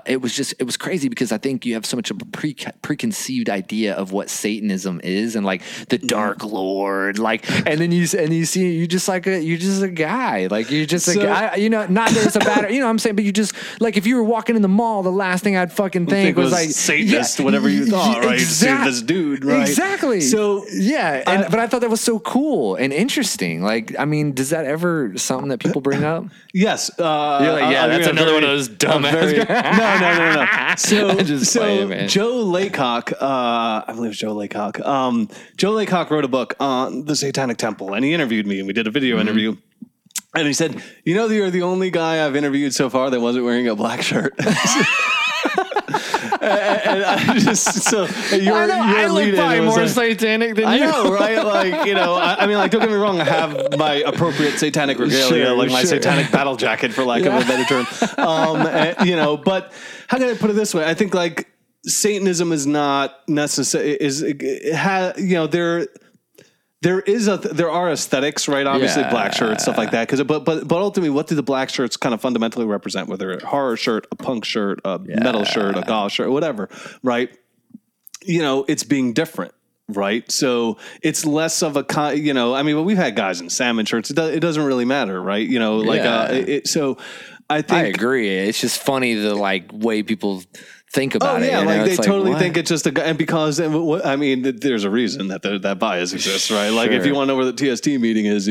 it was crazy because I think you have so much of a preconceived idea of what Satanism is and like the Dark Lord, like, and then you see, you're just a guy, you know, not that it's a bad, you know what I'm saying, but you just, like, if you were walking in the mall, the last thing I'd fucking think was like, Satanist, whatever you thought, right? You just see this dude, right? Exactly. So yeah, but I thought that was so cool and interesting. Like, I mean, does that ever something that people bring up? Yes. You're like, yeah, that's another one of those dumb ass. No. So Joe Laycock, I believe it's Joe Laycock. Joe Laycock wrote a book on the Satanic Temple, and he interviewed me, and we did a video interview. And he said, you know, you're the only guy I've interviewed so far that wasn't wearing a black shirt. And I just, so I look probably more satanic than you. I know, right? Like, you know, I mean, like, don't get me wrong, I have my appropriate satanic regalia, my satanic battle jacket, for lack of a better term. You know, but how can I put it this way? I think, like, Satanism is not necessary. There are aesthetics, right? Obviously, black shirts, stuff like that. But ultimately, what do the black shirts kind of fundamentally represent? Whether a horror shirt, a punk shirt, a metal shirt, a goth shirt, whatever, right? You know, it's being different, right? So it's less of a, you know, I mean, well, we've had guys in salmon shirts. It doesn't really matter, right? You know, like so. I agree. It's just funny the like way people think about it. Yeah, you know? Like they totally think it's just a guy, and because I mean, there's a reason that that bias exists, right? Like if you want to know where the TST meeting is,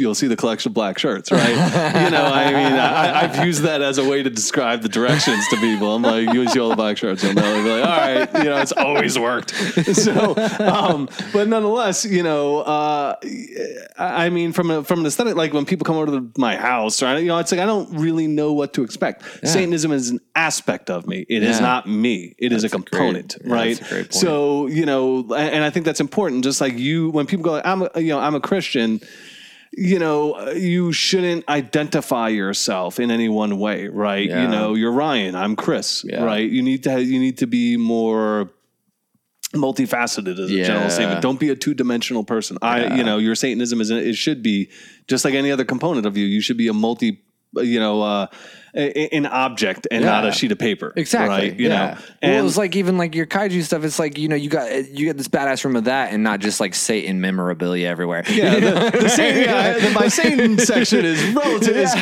you'll see the collection of black shirts, right? You know, I mean, I've used that as a way to describe the directions to people. I'm like, you see all the black shirts, you'll know. They'll be like, all right, you know, it's always worked. So, but nonetheless, you know, I mean, from an aesthetic, like when people come over to my house, right? You know, it's like I don't really know what to expect. Yeah. Satanism is an aspect of me. It is not me. It is a component, right? Yeah, so, you know, and I think that's important. Just like you, when people go, I'm a Christian, you know, you shouldn't identify yourself in any one way, right? Yeah. You know, you're Ryan, I'm Chris, right? You need to be more multifaceted as a general statement. Don't be a two-dimensional person. You know, your Satanism it should be just like any other component of you. You should be a an object and not a sheet of paper. Exactly. Right? You know, and well, it was like, even like your kaiju stuff, it's like, you know, you got this badass room of that and not just like Satan memorabilia everywhere. Yeah. My Satan section is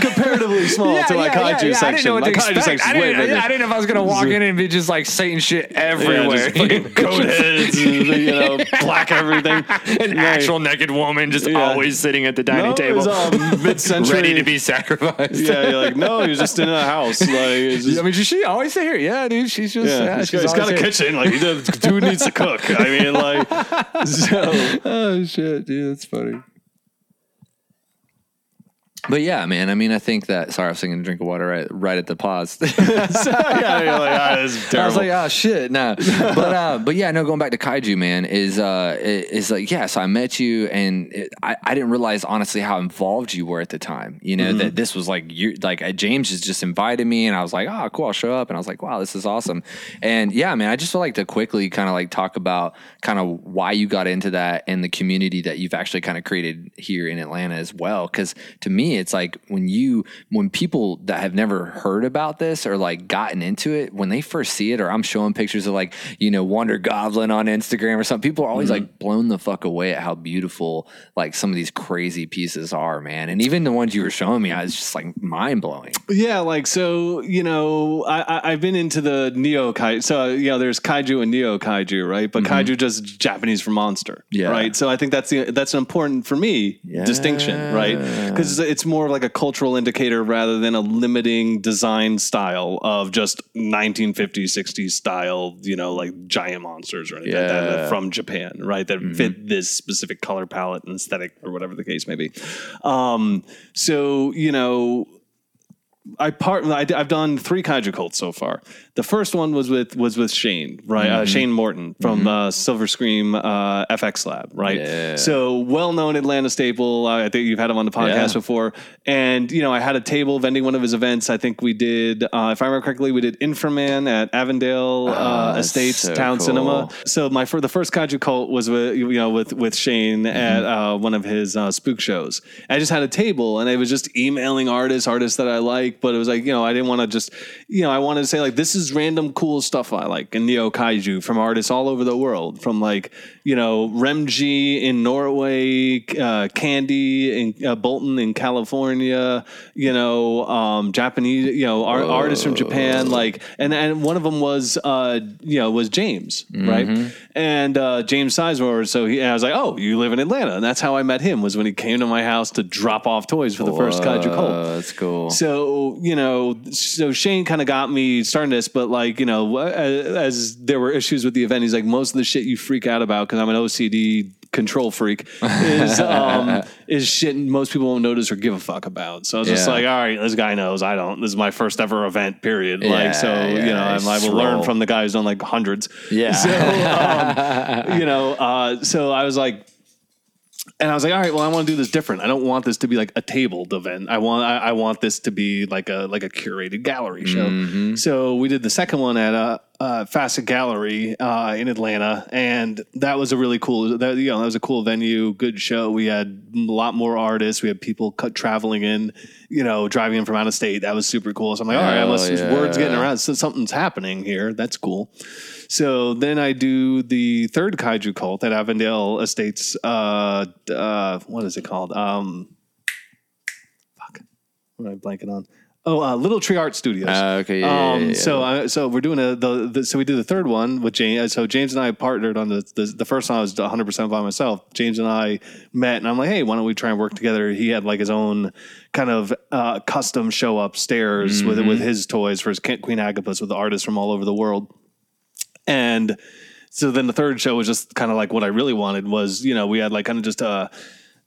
comparatively small to my kaiju section. I didn't know what to expect. I didn't know if I was going to walk in and be just like Satan shit everywhere. Yeah, fucking goat heads and, you know, black everything. An actual naked woman just always sitting at the dining table. It was mid-century. Ready to be sacrificed. Yeah. You're like, no, you're just in a house. Like, I mean, she always stay here. Yeah, dude. She's just. Yeah, she's got a kitchen. Like, dude needs to cook. I mean, like. So. Oh shit, dude, that's funny. But yeah, man. I mean, I think that. Sorry, I was thinking drink of water right at the pause. So, yeah, you're like, ah, this is terrible. I was like, oh shit, no. But yeah, no. Going back to kaiju, man, is like, yeah. So I met you, and I didn't realize honestly how involved you were at the time. You know, that this was like you, like James has just invited me, and I was like, oh, cool, I'll show up, and I was like, wow, this is awesome. And yeah, man, I just would like to quickly kind of like talk about kind of why you got into that and the community that you've actually kind of created here in Atlanta as well, because to me. It's like when people that have never heard about this or like gotten into it, when they first see it, or I'm showing pictures of like, you know, Wonder Goblin on Instagram or something, people are always like blown the fuck away at how beautiful like some of these crazy pieces are, man. And even the ones you were showing me, I was just like mind blowing. Yeah. Like, so, you know, I've been into the Neo Kaiju. So, you know, there's Kaiju and Neo Kaiju, right? But Kaiju just Japanese for monster. Yeah. Right. So I think that's an important for me distinction, right? Because it's more like a cultural indicator rather than a limiting design style of just 1950s, 60s style, you know, like giant monsters or anything like that from Japan, right? That fit this specific color palette and aesthetic or whatever the case may be. So, you know, I've done 3 kaiju cults so far. The first one was with Shane, right? Shane Morton from Silver Scream FX Lab, right? Yeah. So well-known Atlanta staple. I think you've had him on the podcast before. And, you know, I had a table vending one of his events. I think we did, if I remember correctly, we did Inframan at Avondale Estates Town Cinema. So the first kaiju cult was with Shane at one of his spook shows. I just had a table and I was just emailing artists that I like. But it was like, you know, I didn't want to just, you know, I wanted to say like, this is random cool stuff I like in Neo Kaiju from artists all over the world, from like, you know, Remji in Norway, Candy in Bolton in California, you know, Japanese, you know, artists from Japan, like, and one of them was, you know, was James, right? And James Sizemore. So I was like, oh, you live in Atlanta. And that's how I met him, was when he came to my house to drop off toys for the first Kaiju Cult. That's cool. So, you know, so Shane kind of got me starting this, but like, you know, as there were issues with the event, he's like, most of the shit you freak out about, because I'm an OCD control freak, is shit most people won't notice or give a fuck about. So I was just like, all right, this guy knows I don't. This is my first ever event, period. Like, so, you know, I will learn from the guy who's done like hundreds. Yeah. So, you know, so I was like, and I was like, all right, well, I want to do this different. I don't want this to be like a tabled event. I want this to be like a curated gallery show. So we did the second one at Facet Gallery in Atlanta, and that was a really cool, that was a cool venue, good show. We had a lot more artists. We had people traveling in, driving in from out of state. That was super cool. So I'm like, all right, word's getting around, so something's happening here. That's cool. So then I do the third Kaiju Cult at Avondale Estates. What is it called? What am I blanking on? Little Tree Art Studios. Okay. Yeah. So we're doing so we did the third one with James. So James and I partnered on the first one. I was 100% by myself. James and I met, and I'm like, hey, why don't we try and work together? He had like his own kind of custom show upstairs with his toys for his Queen Agapus with artists from all over the world. And so then the third show was just kind of like what I really wanted was, we had like kind of just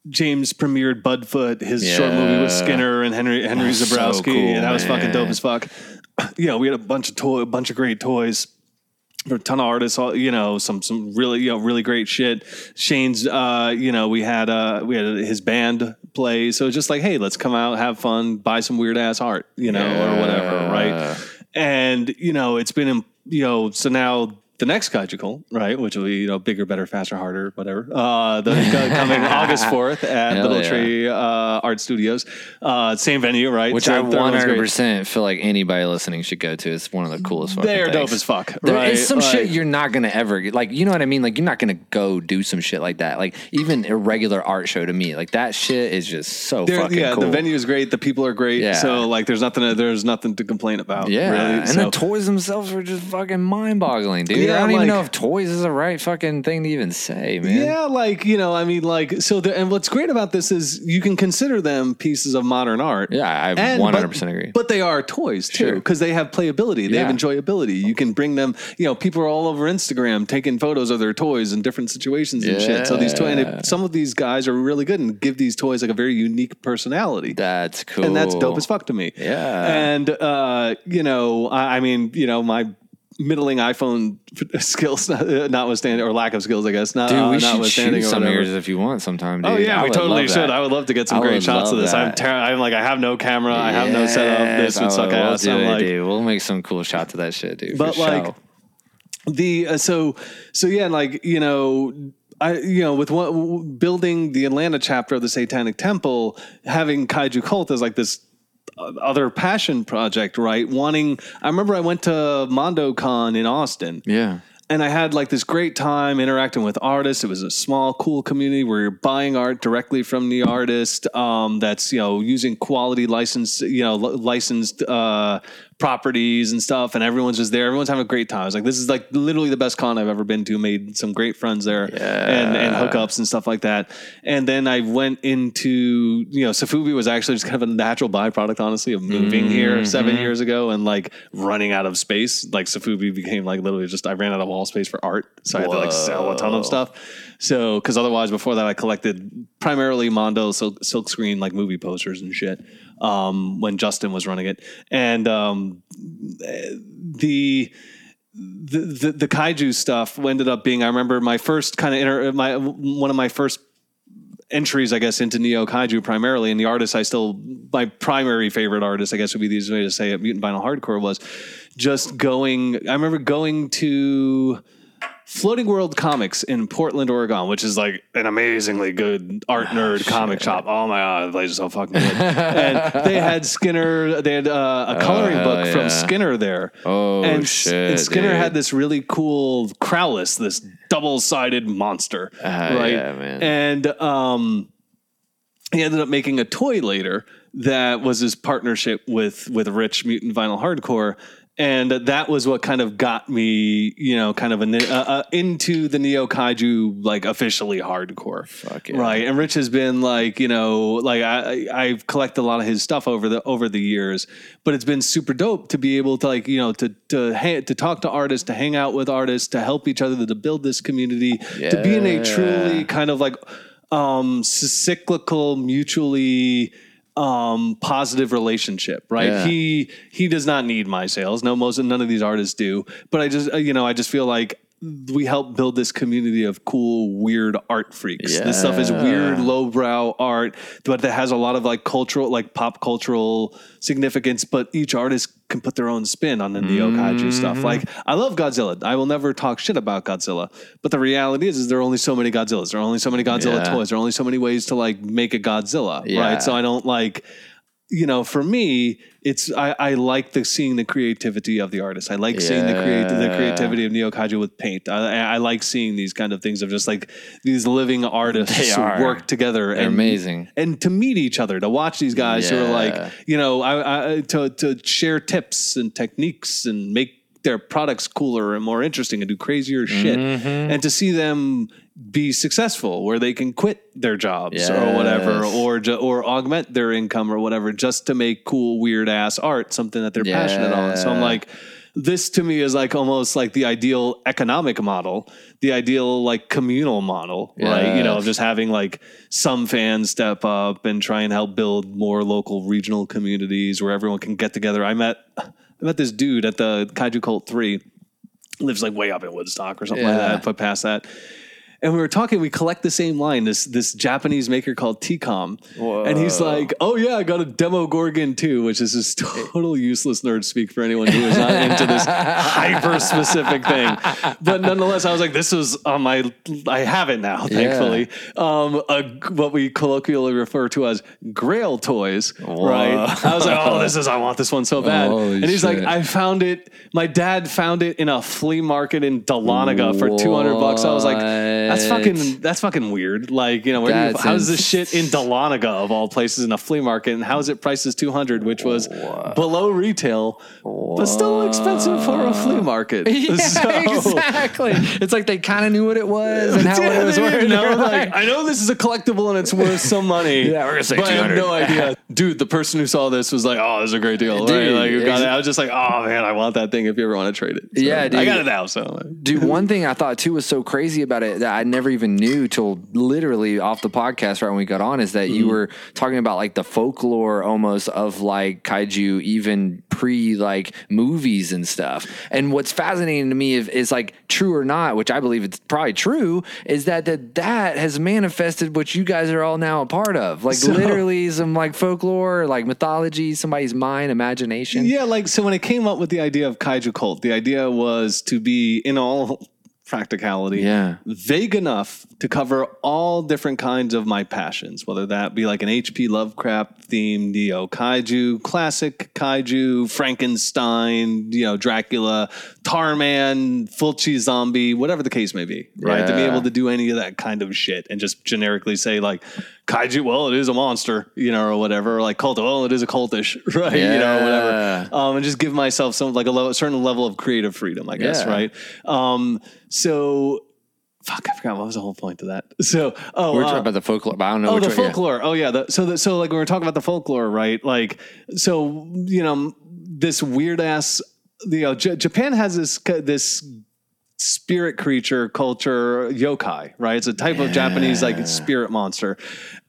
James premiered Budfoot, his short movie with Skinner and Henry Zebrowski, so cool, and that was fucking dope as fuck. We had a bunch of great toys, a ton of artists, some really really great shit. Shane's, we had his band play, so it's just like, hey, let's come out, have fun, buy some weird ass art, or whatever, right? And it's been, so now. The next Kaiju Cult, right, which will be, bigger, better, faster, harder, whatever, coming August 4th at Little Tree Art Studios. Same venue, right? Which I 100% feel like anybody listening should go to. It's one of the coolest fucking things. They're dope as fuck. There is some shit you're not going to ever get. Like, you know what I mean? Like, you're not going to go do some shit like that. Like, even a regular art show to me, like, that shit is just so fucking cool. Yeah, the venue is great. The people are great. Yeah. So, like, there's nothing to complain about. Yeah. Really, and the toys themselves were just fucking mind-boggling, dude. Yeah, I don't even know if toys is the right fucking thing to even say, man. Yeah, and what's great about this is you can consider them pieces of modern art. Yeah, I 100% agree. But they are toys, too, because they have playability. They have enjoyability. You can bring them, people are all over Instagram taking photos of their toys in different situations and shit. So these toys, some of these guys are really good and give these toys like a very unique personality. That's cool. And that's dope as fuck to me. Yeah. And, my middling iPhone skills notwithstanding, or lack of skills, I guess. Dude, we should shoot some of yours if you want sometime, dude. Oh, yeah, we totally should. I would love to get some great shots of this. I'm like, I have no camera. I have no setup. This would suck ass. We'll make some cool shots of that shit, dude. But, building the Atlanta chapter of the Satanic Temple, having Kaiju Cult is like this other passion project, right? I remember I went to MondoCon in Austin. Yeah. And I had like this great time interacting with artists. It was a small, cool community where you're buying art directly from the artist. That's using quality licensed properties and stuff. And everyone's just there. Everyone's having a great time. It's like, this is like literally the best con I've ever been to. Made some great friends there and hookups and stuff like that. And then I went into Safubi was actually just kind of a natural byproduct, honestly, of moving here 7 years ago and like running out of space. Like Safubi became like literally just I ran out of wall space for art, so I had to like sell a ton of stuff. So because otherwise before that I collected primarily Mondo silk screen like movie posters and shit when Justin was running it. And the kaiju stuff ended up being, I remember my first kind of one of my first entries, I guess, into Neo Kaiju primarily, and the artist my primary favorite artist, I guess would be the easiest way to say it, Mutant Vinyl Hardcore, was just going, I remember going to Floating World Comics in Portland, Oregon, which is like an amazingly good art nerd comic shop. Oh my God, they just so fucking good. And they had Skinner, they had a coloring book from Skinner there. Oh, and shit. And Skinner had this really cool Crowlis, this double-sided monster, right? Yeah, man. And he ended up making a toy later that was his partnership with Rich, Mutant Vinyl Hardcore. And that was what kind of got me, kind of into the Neo Kaiju, like officially hardcore. Fuck yeah. Right. And Rich has been like, I've collected a lot of his stuff over the years, but it's been super dope to be able to like, to talk to artists, to hang out with artists, to help each other, to build this community, to be in a truly kind of like cyclical, mutually positive relationship, right? Yeah. He does not need my sales. None of these artists do, but I just feel like we help build this community of cool, weird art freaks. Yeah. This stuff is weird, lowbrow art, but that has a lot of like cultural, like pop cultural significance, but each artist can put their own spin on the Neo Kaiju stuff. Like, I love Godzilla. I will never talk shit about Godzilla, but the reality is there are only so many Godzillas. There are only so many Godzilla toys. There are only so many ways to like make a Godzilla, right? So I don't like... You know, for me, it's I like the seeing the creativity of the artist. I like seeing the creativity of Neo Kaiju with paint. I like seeing these kind of things of just like these living artists work together. They're amazing, and to meet each other, to watch these guys who are like, you know, to share tips and techniques and make their products cooler and more interesting and do crazier shit, and to see them be successful where they can quit their jobs or whatever, or augment their income or whatever, just to make cool, weird ass art, something that they're passionate on. So I'm like, this to me is like almost like the ideal economic model, the ideal like communal model, right? You know, just having like some fans step up and try and help build more local regional communities where everyone can get together. I met this dude at the Kaiju Cult 3, lives like way up in Woodstock or something like that, but past that. And we were talking, we collect the same line, this Japanese maker called Tcom. Whoa. And he's like, oh yeah, I got a Demogorgon too, which is this total useless nerd speak for anyone who is not into this hyper specific thing. But nonetheless, I was like, this is on my, I have it now, thankfully. What we colloquially refer to as grail toys, right? I was like, oh, I want this one so bad. Holy and he's shit. Like, I found it, my dad found it in a flea market in Dahlonega for $200. I was like, That's fucking weird. Like, you know, how is this shit in Dahlonega of all places in a flea market, and how is it priced as $200, which was below retail, but still expensive for a flea market? Yeah, so, exactly. It's like they kind of knew what it was and how it was worth. Like, I know this is a collectible and it's worth some money. We're gonna say $200. I have no idea, dude. The person who saw this was like, "Oh, this is a great deal." Dude, right? Like, you got it. I was just like, "Oh man, I want that thing." If you ever want to trade it, so, dude, I got it now. So, dude, one thing I thought too was so crazy about it that I never even knew till literally off the podcast right when we got on is that you were talking about like the folklore almost of like kaiju, even pre like movies and stuff. And what's fascinating to me is like true or not, which I believe it's probably true, is that has manifested what you guys are all now a part of. Like literally some like folklore, like mythology, somebody's mind, imagination. Yeah, like so when I came up with the idea of Kaiju Cult, the idea was to be in all practicality vague enough to cover all different kinds of my passions, whether that be like an HP Lovecraft themed Neo Kaiju, classic Kaiju, Frankenstein, you know, Dracula, Tarman, Fulci zombie, whatever the case may be, right? To be able to do any of that kind of shit and just generically say like Kaiju, well, it is a monster, you know, or whatever, or like cult, well, it is a cultish, right? You know, whatever. And just give myself some like a certain level of creative freedom, I guess, right? So, I forgot what was the whole point to that. So, we're talking about the folklore, but I don't know. Oh, the folklore. Yeah. Oh, yeah. So like when we're talking about the folklore, right? Like, so you know, this weird ass, you know, Japan has this spirit creature culture, yokai, right? It's a type of Japanese like spirit monster.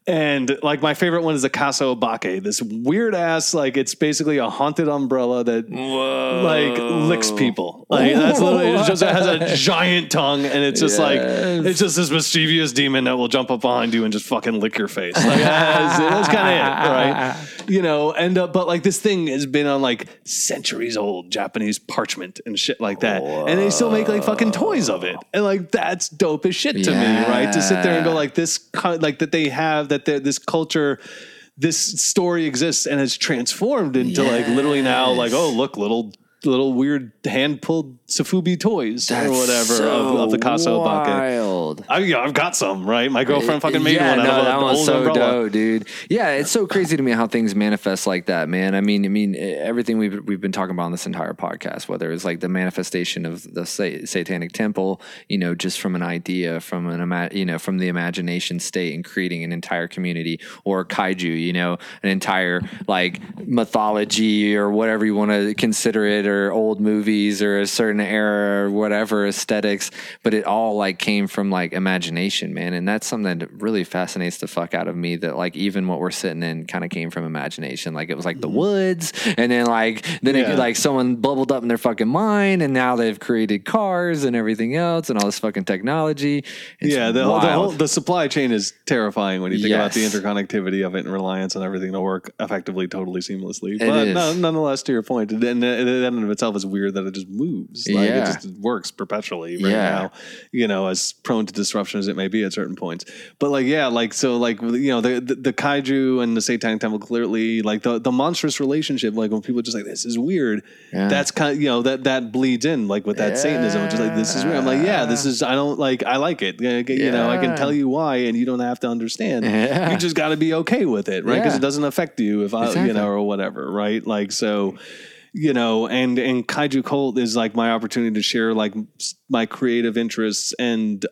And like my favorite one is the Kasobake, this weird ass, like it's basically a haunted umbrella that like licks people. Like that's literally, it has a giant tongue and it's just like, it's just this mischievous demon that will jump up behind you and just fucking lick your face. Like that's kind of it, right? You know, and, but like this thing has been on like centuries old Japanese parchment and shit like that. Whoa. And they still make like fucking toys of it. And like, that's dope as shit to me, right? To sit there and go like this, like that they have, that this culture, this story exists and has transformed into like literally now like, oh, look, little weird hand-pulled Sufubi toys or whatever of the Kasobake. I've got some, right? My girlfriend fucking made one out of that one's old so umbrella. Dope, dude. Yeah, it's so crazy to me how things manifest like that, man. I mean, everything we've been talking about on this entire podcast, whether it's like the manifestation of the Satanic Temple, you know, just from an idea, from the imagination state and creating an entire community, or kaiju, you know, an entire like mythology or whatever you want to consider it, or old movies or a certain era or whatever aesthetics, but it all like came from like like imagination, man. And that's something that really fascinates the fuck out of me, that like even what we're sitting in kind of came from imagination. Like it was like the woods, and then like it, like someone bubbled up in their fucking mind, and now they've created cars and everything else and all this fucking technology. It's the supply chain is terrifying when you think about the interconnectivity of it and reliance on everything to work effectively, totally seamlessly. But nonetheless, to your point, and in and of itself is weird that it just moves. Like it just works perpetually now, you know, as prone to disruption as it may be at certain points. But like, the kaiju and the Satanic Temple, clearly like the monstrous relationship, like when people are just like, this is weird. Yeah. That's kind of, you know, that bleeds in like with that Satanism, just like, this is weird. I'm like, I like it. You know, I can tell you why, and you don't have to understand. You just got to be okay with it. Right. Cause it doesn't affect you you know, or whatever. Right. Like, so, you know, and Kaiju Cult is like my opportunity to share like my creative interests and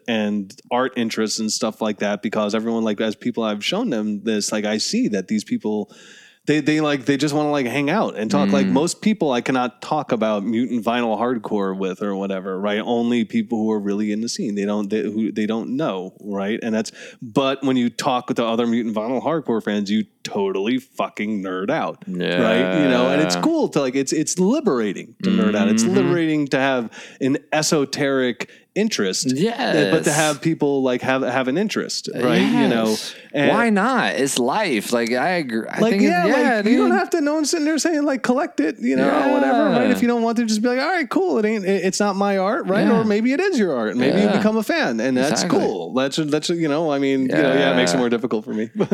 art interests and stuff like that, because everyone, like, as people I've shown them this, like, I see that these people, they just want to like hang out and talk. Like most people I cannot talk about Mutant Vinyl Hardcore with or whatever, right? Only people who are really in the scene, they don't know, right? And that's, but when you talk with the other Mutant Vinyl Hardcore fans, you totally fucking nerd out, right? You know, and it's cool to like, it's liberating to nerd out. It's liberating to have an esoteric interest, but to have people like have an interest, right? You know, and why not? It's life. Like I agree. I think you don't have to. No one's sitting there saying like collect it, you know, or whatever, right? If you don't want to, just be like, all right, cool. It's not my art, right? Or maybe it is your art. Maybe you become a fan, and that's cool. That's you know, I mean, you know, it makes it more difficult for me. So,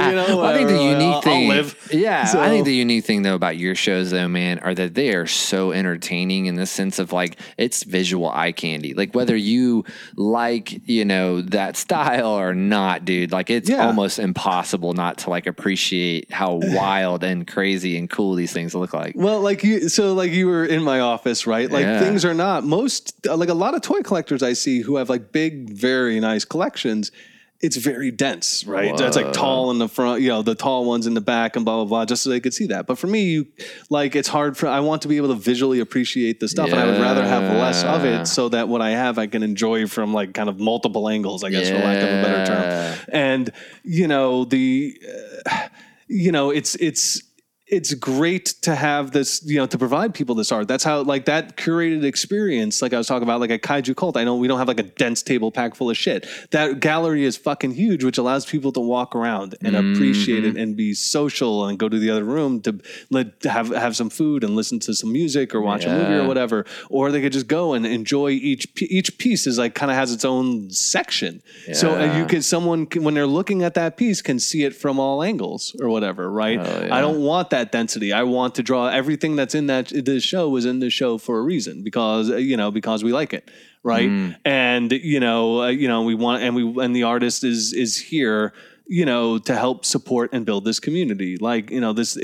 you know, well, I think the unique thing. I'll live. Yeah, so. I think the unique thing though about your shows though, man, are that they are so entertaining in the sense of like it's visual eye candy. Like whether you like, you know, that style or not, dude, like it's almost impossible not to like appreciate how wild and crazy and cool these things look like. Well, like you were in my office, right? Like things are not most like a lot of toy collectors I see who have like big, very nice collections. It's very dense, right? That's like tall in the front, you know, the tall ones in the back and blah, blah, blah, just so they could see that. But for me, it's hard for, I want to be able to visually appreciate the stuff and I would rather have less of it so that what I have, I can enjoy from like kind of multiple angles, I guess, for lack of a better term. And, you know, it's great to have this, you know, to provide people this art. That's how, like, that curated experience, like I was talking about, like a Kaiju Cult. I know we don't have like a dense table packed full of shit. That gallery is fucking huge, which allows people to walk around and appreciate it and be social and go to the other room to have some food and listen to some music or watch a movie or whatever. Or they could just go and enjoy each piece is like kind of has its own section. Yeah. So when they're looking at that piece, can see it from all angles or whatever, right? Oh, yeah. I don't want that density. I want to draw everything that's in that. This show was in the show for a reason, because we like it, right? And we want, and the artist is here, you know, to help support and build this community. Like, you know, this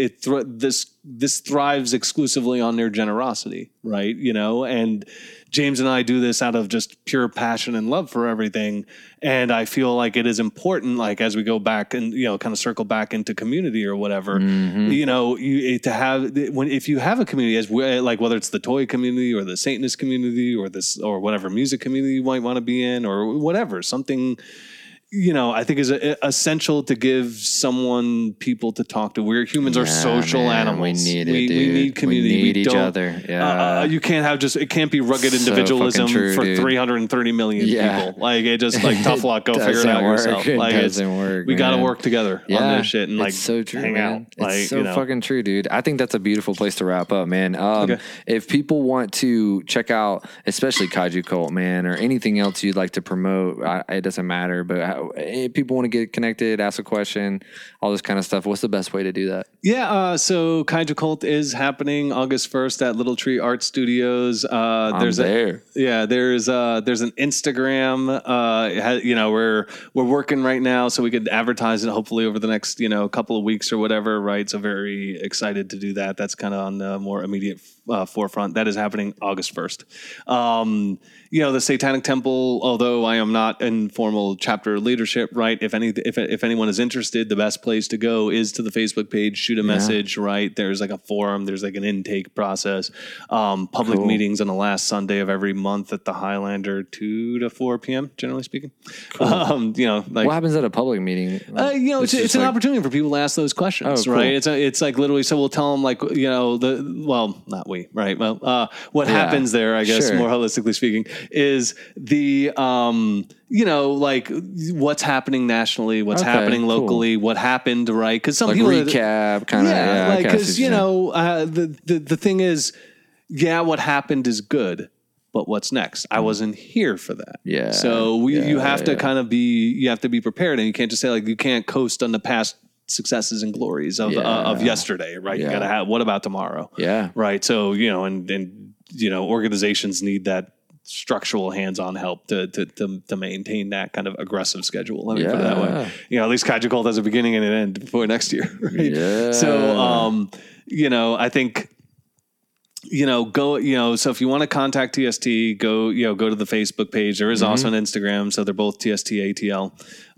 thrives exclusively on their generosity, right? You know, and James and I do this out of just pure passion and love for everything. And I feel like it is important, like as we go back and, you know, kind of circle back into community or whatever, you know, if you have a community, as like whether it's the toy community or the Satanist community or this or whatever music community you might want to be in or whatever, something, you know, I think is essential to give people to talk to. We're humans are social animals. We need it. We need community. We need each other. Yeah. You can't have it can't be rugged individualism for 330 million people. Like it just like tough luck. Go figure it out yourself. Like it doesn't work. We got to work together on this shit and like so true, hang out. It's like, so fucking true, dude. I think that's a beautiful place to wrap up, man. If people want to check out, especially Kaiju Cult, man, or anything else you'd like to promote, it doesn't matter, but if people want to get connected, ask a question, all this kind of stuff, what's the best way to do that? So Kaiju Cult is happening August 1st at Little Tree Art Studios. There's an Instagram. You know, we're working right now, so we could advertise it hopefully over the next, you know, couple of weeks or whatever, right? So very excited to do that. That's kind of on the more immediate forefront. That is happening August 1st. you know, the Satanic Temple, although I am not in formal chapter leadership, right? If anyone is interested, the best place to go is to the Facebook page, shoot a message, right? There's like a forum, there's like an intake process, public meetings on the last Sunday of every month at the Highlander, 2 to 4 p.m., generally speaking. You know, like, what happens at a public meeting? You know, it's an opportunity for people to ask those questions, right? It's like literally, so we'll tell them like, you know, what happens there, I guess, more holistically speaking, is the, you know, like what's happening nationally, what's happening locally, what happened, right? Because some like people recap kind of, because you know, the thing is, what happened is good, but what's next? I wasn't here for that. Yeah. So you have to kind of be, you have to be prepared, and you can't just say like you can't coast on the past successes and glories of yesterday, right? You gotta have, what about tomorrow? Yeah. Right. So, you know, and you know, organizations need that structural hands-on help to maintain that kind of aggressive schedule. Let me put it that way. You know, at least Kaiju Cult has a beginning and an end before next year. Right? Yeah. So, you know, I think, you know, go, you know, so if you want to contact TST, go to the Facebook page. There is also an Instagram. So they're both TSTATL,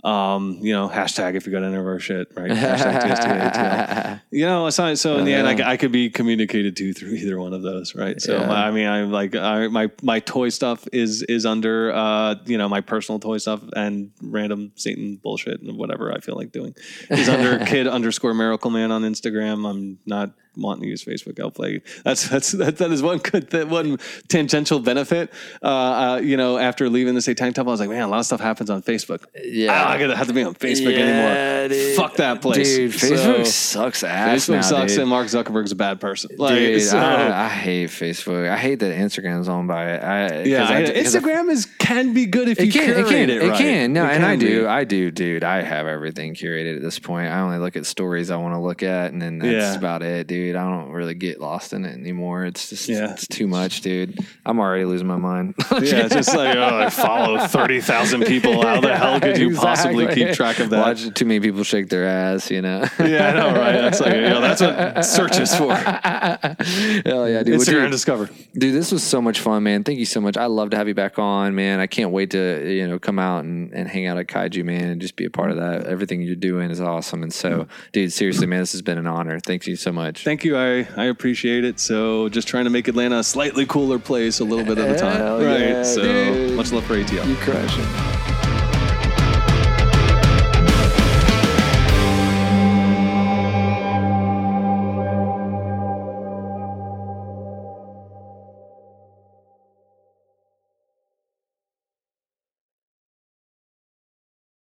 you know, hashtag, if you got any of our shit, right? Hashtag TSTATL. You know, so in the end, I could be communicated to through either one of those. Right. So, I mean, I'm like, my toy stuff is under, you know, my personal toy stuff and random Satan bullshit and whatever I feel like doing is under kid_Miracle Man on Instagram. I'm not wanting to use Facebook. I'll play. That is one good, one tangential benefit. You know, after leaving the Satanic Temple, I was like, man, a lot of stuff happens on Facebook. Yeah, I don't have to be on Facebook anymore. Dude. Fuck that place, dude. Facebook sucks ass. Facebook sucks, dude. And Mark Zuckerberg's a bad person. Like, dude, so, I hate Facebook. I hate that Instagram's owned by it. Instagram can be good if you curate it right. It can. No, and I do, dude. I have everything curated at this point. I only look at stories I want to look at, and then that's about it, dude. I don't really get lost in it anymore. It's just it's too much, dude. I'm already losing my mind. It's just like, I follow 30,000 people. How the hell could you possibly keep track of that? Watch too many people shake their ass, you know? I know, right? That's like, that's what search is for. Hell yeah, dude. Instagram Discover. Dude, this was so much fun, man. Thank you so much. I love to have you back on, man. I can't wait to, you know, come out and hang out at Kaiju, man, and just be a part of that. Everything you're doing is awesome. And so, dude, seriously, man, this has been an honor. Thank you so much. Thank you. I appreciate it. So just trying to make Atlanta a slightly cooler place a little bit at a time. Right. Yeah, so dude. Much love for ATL. You crush it.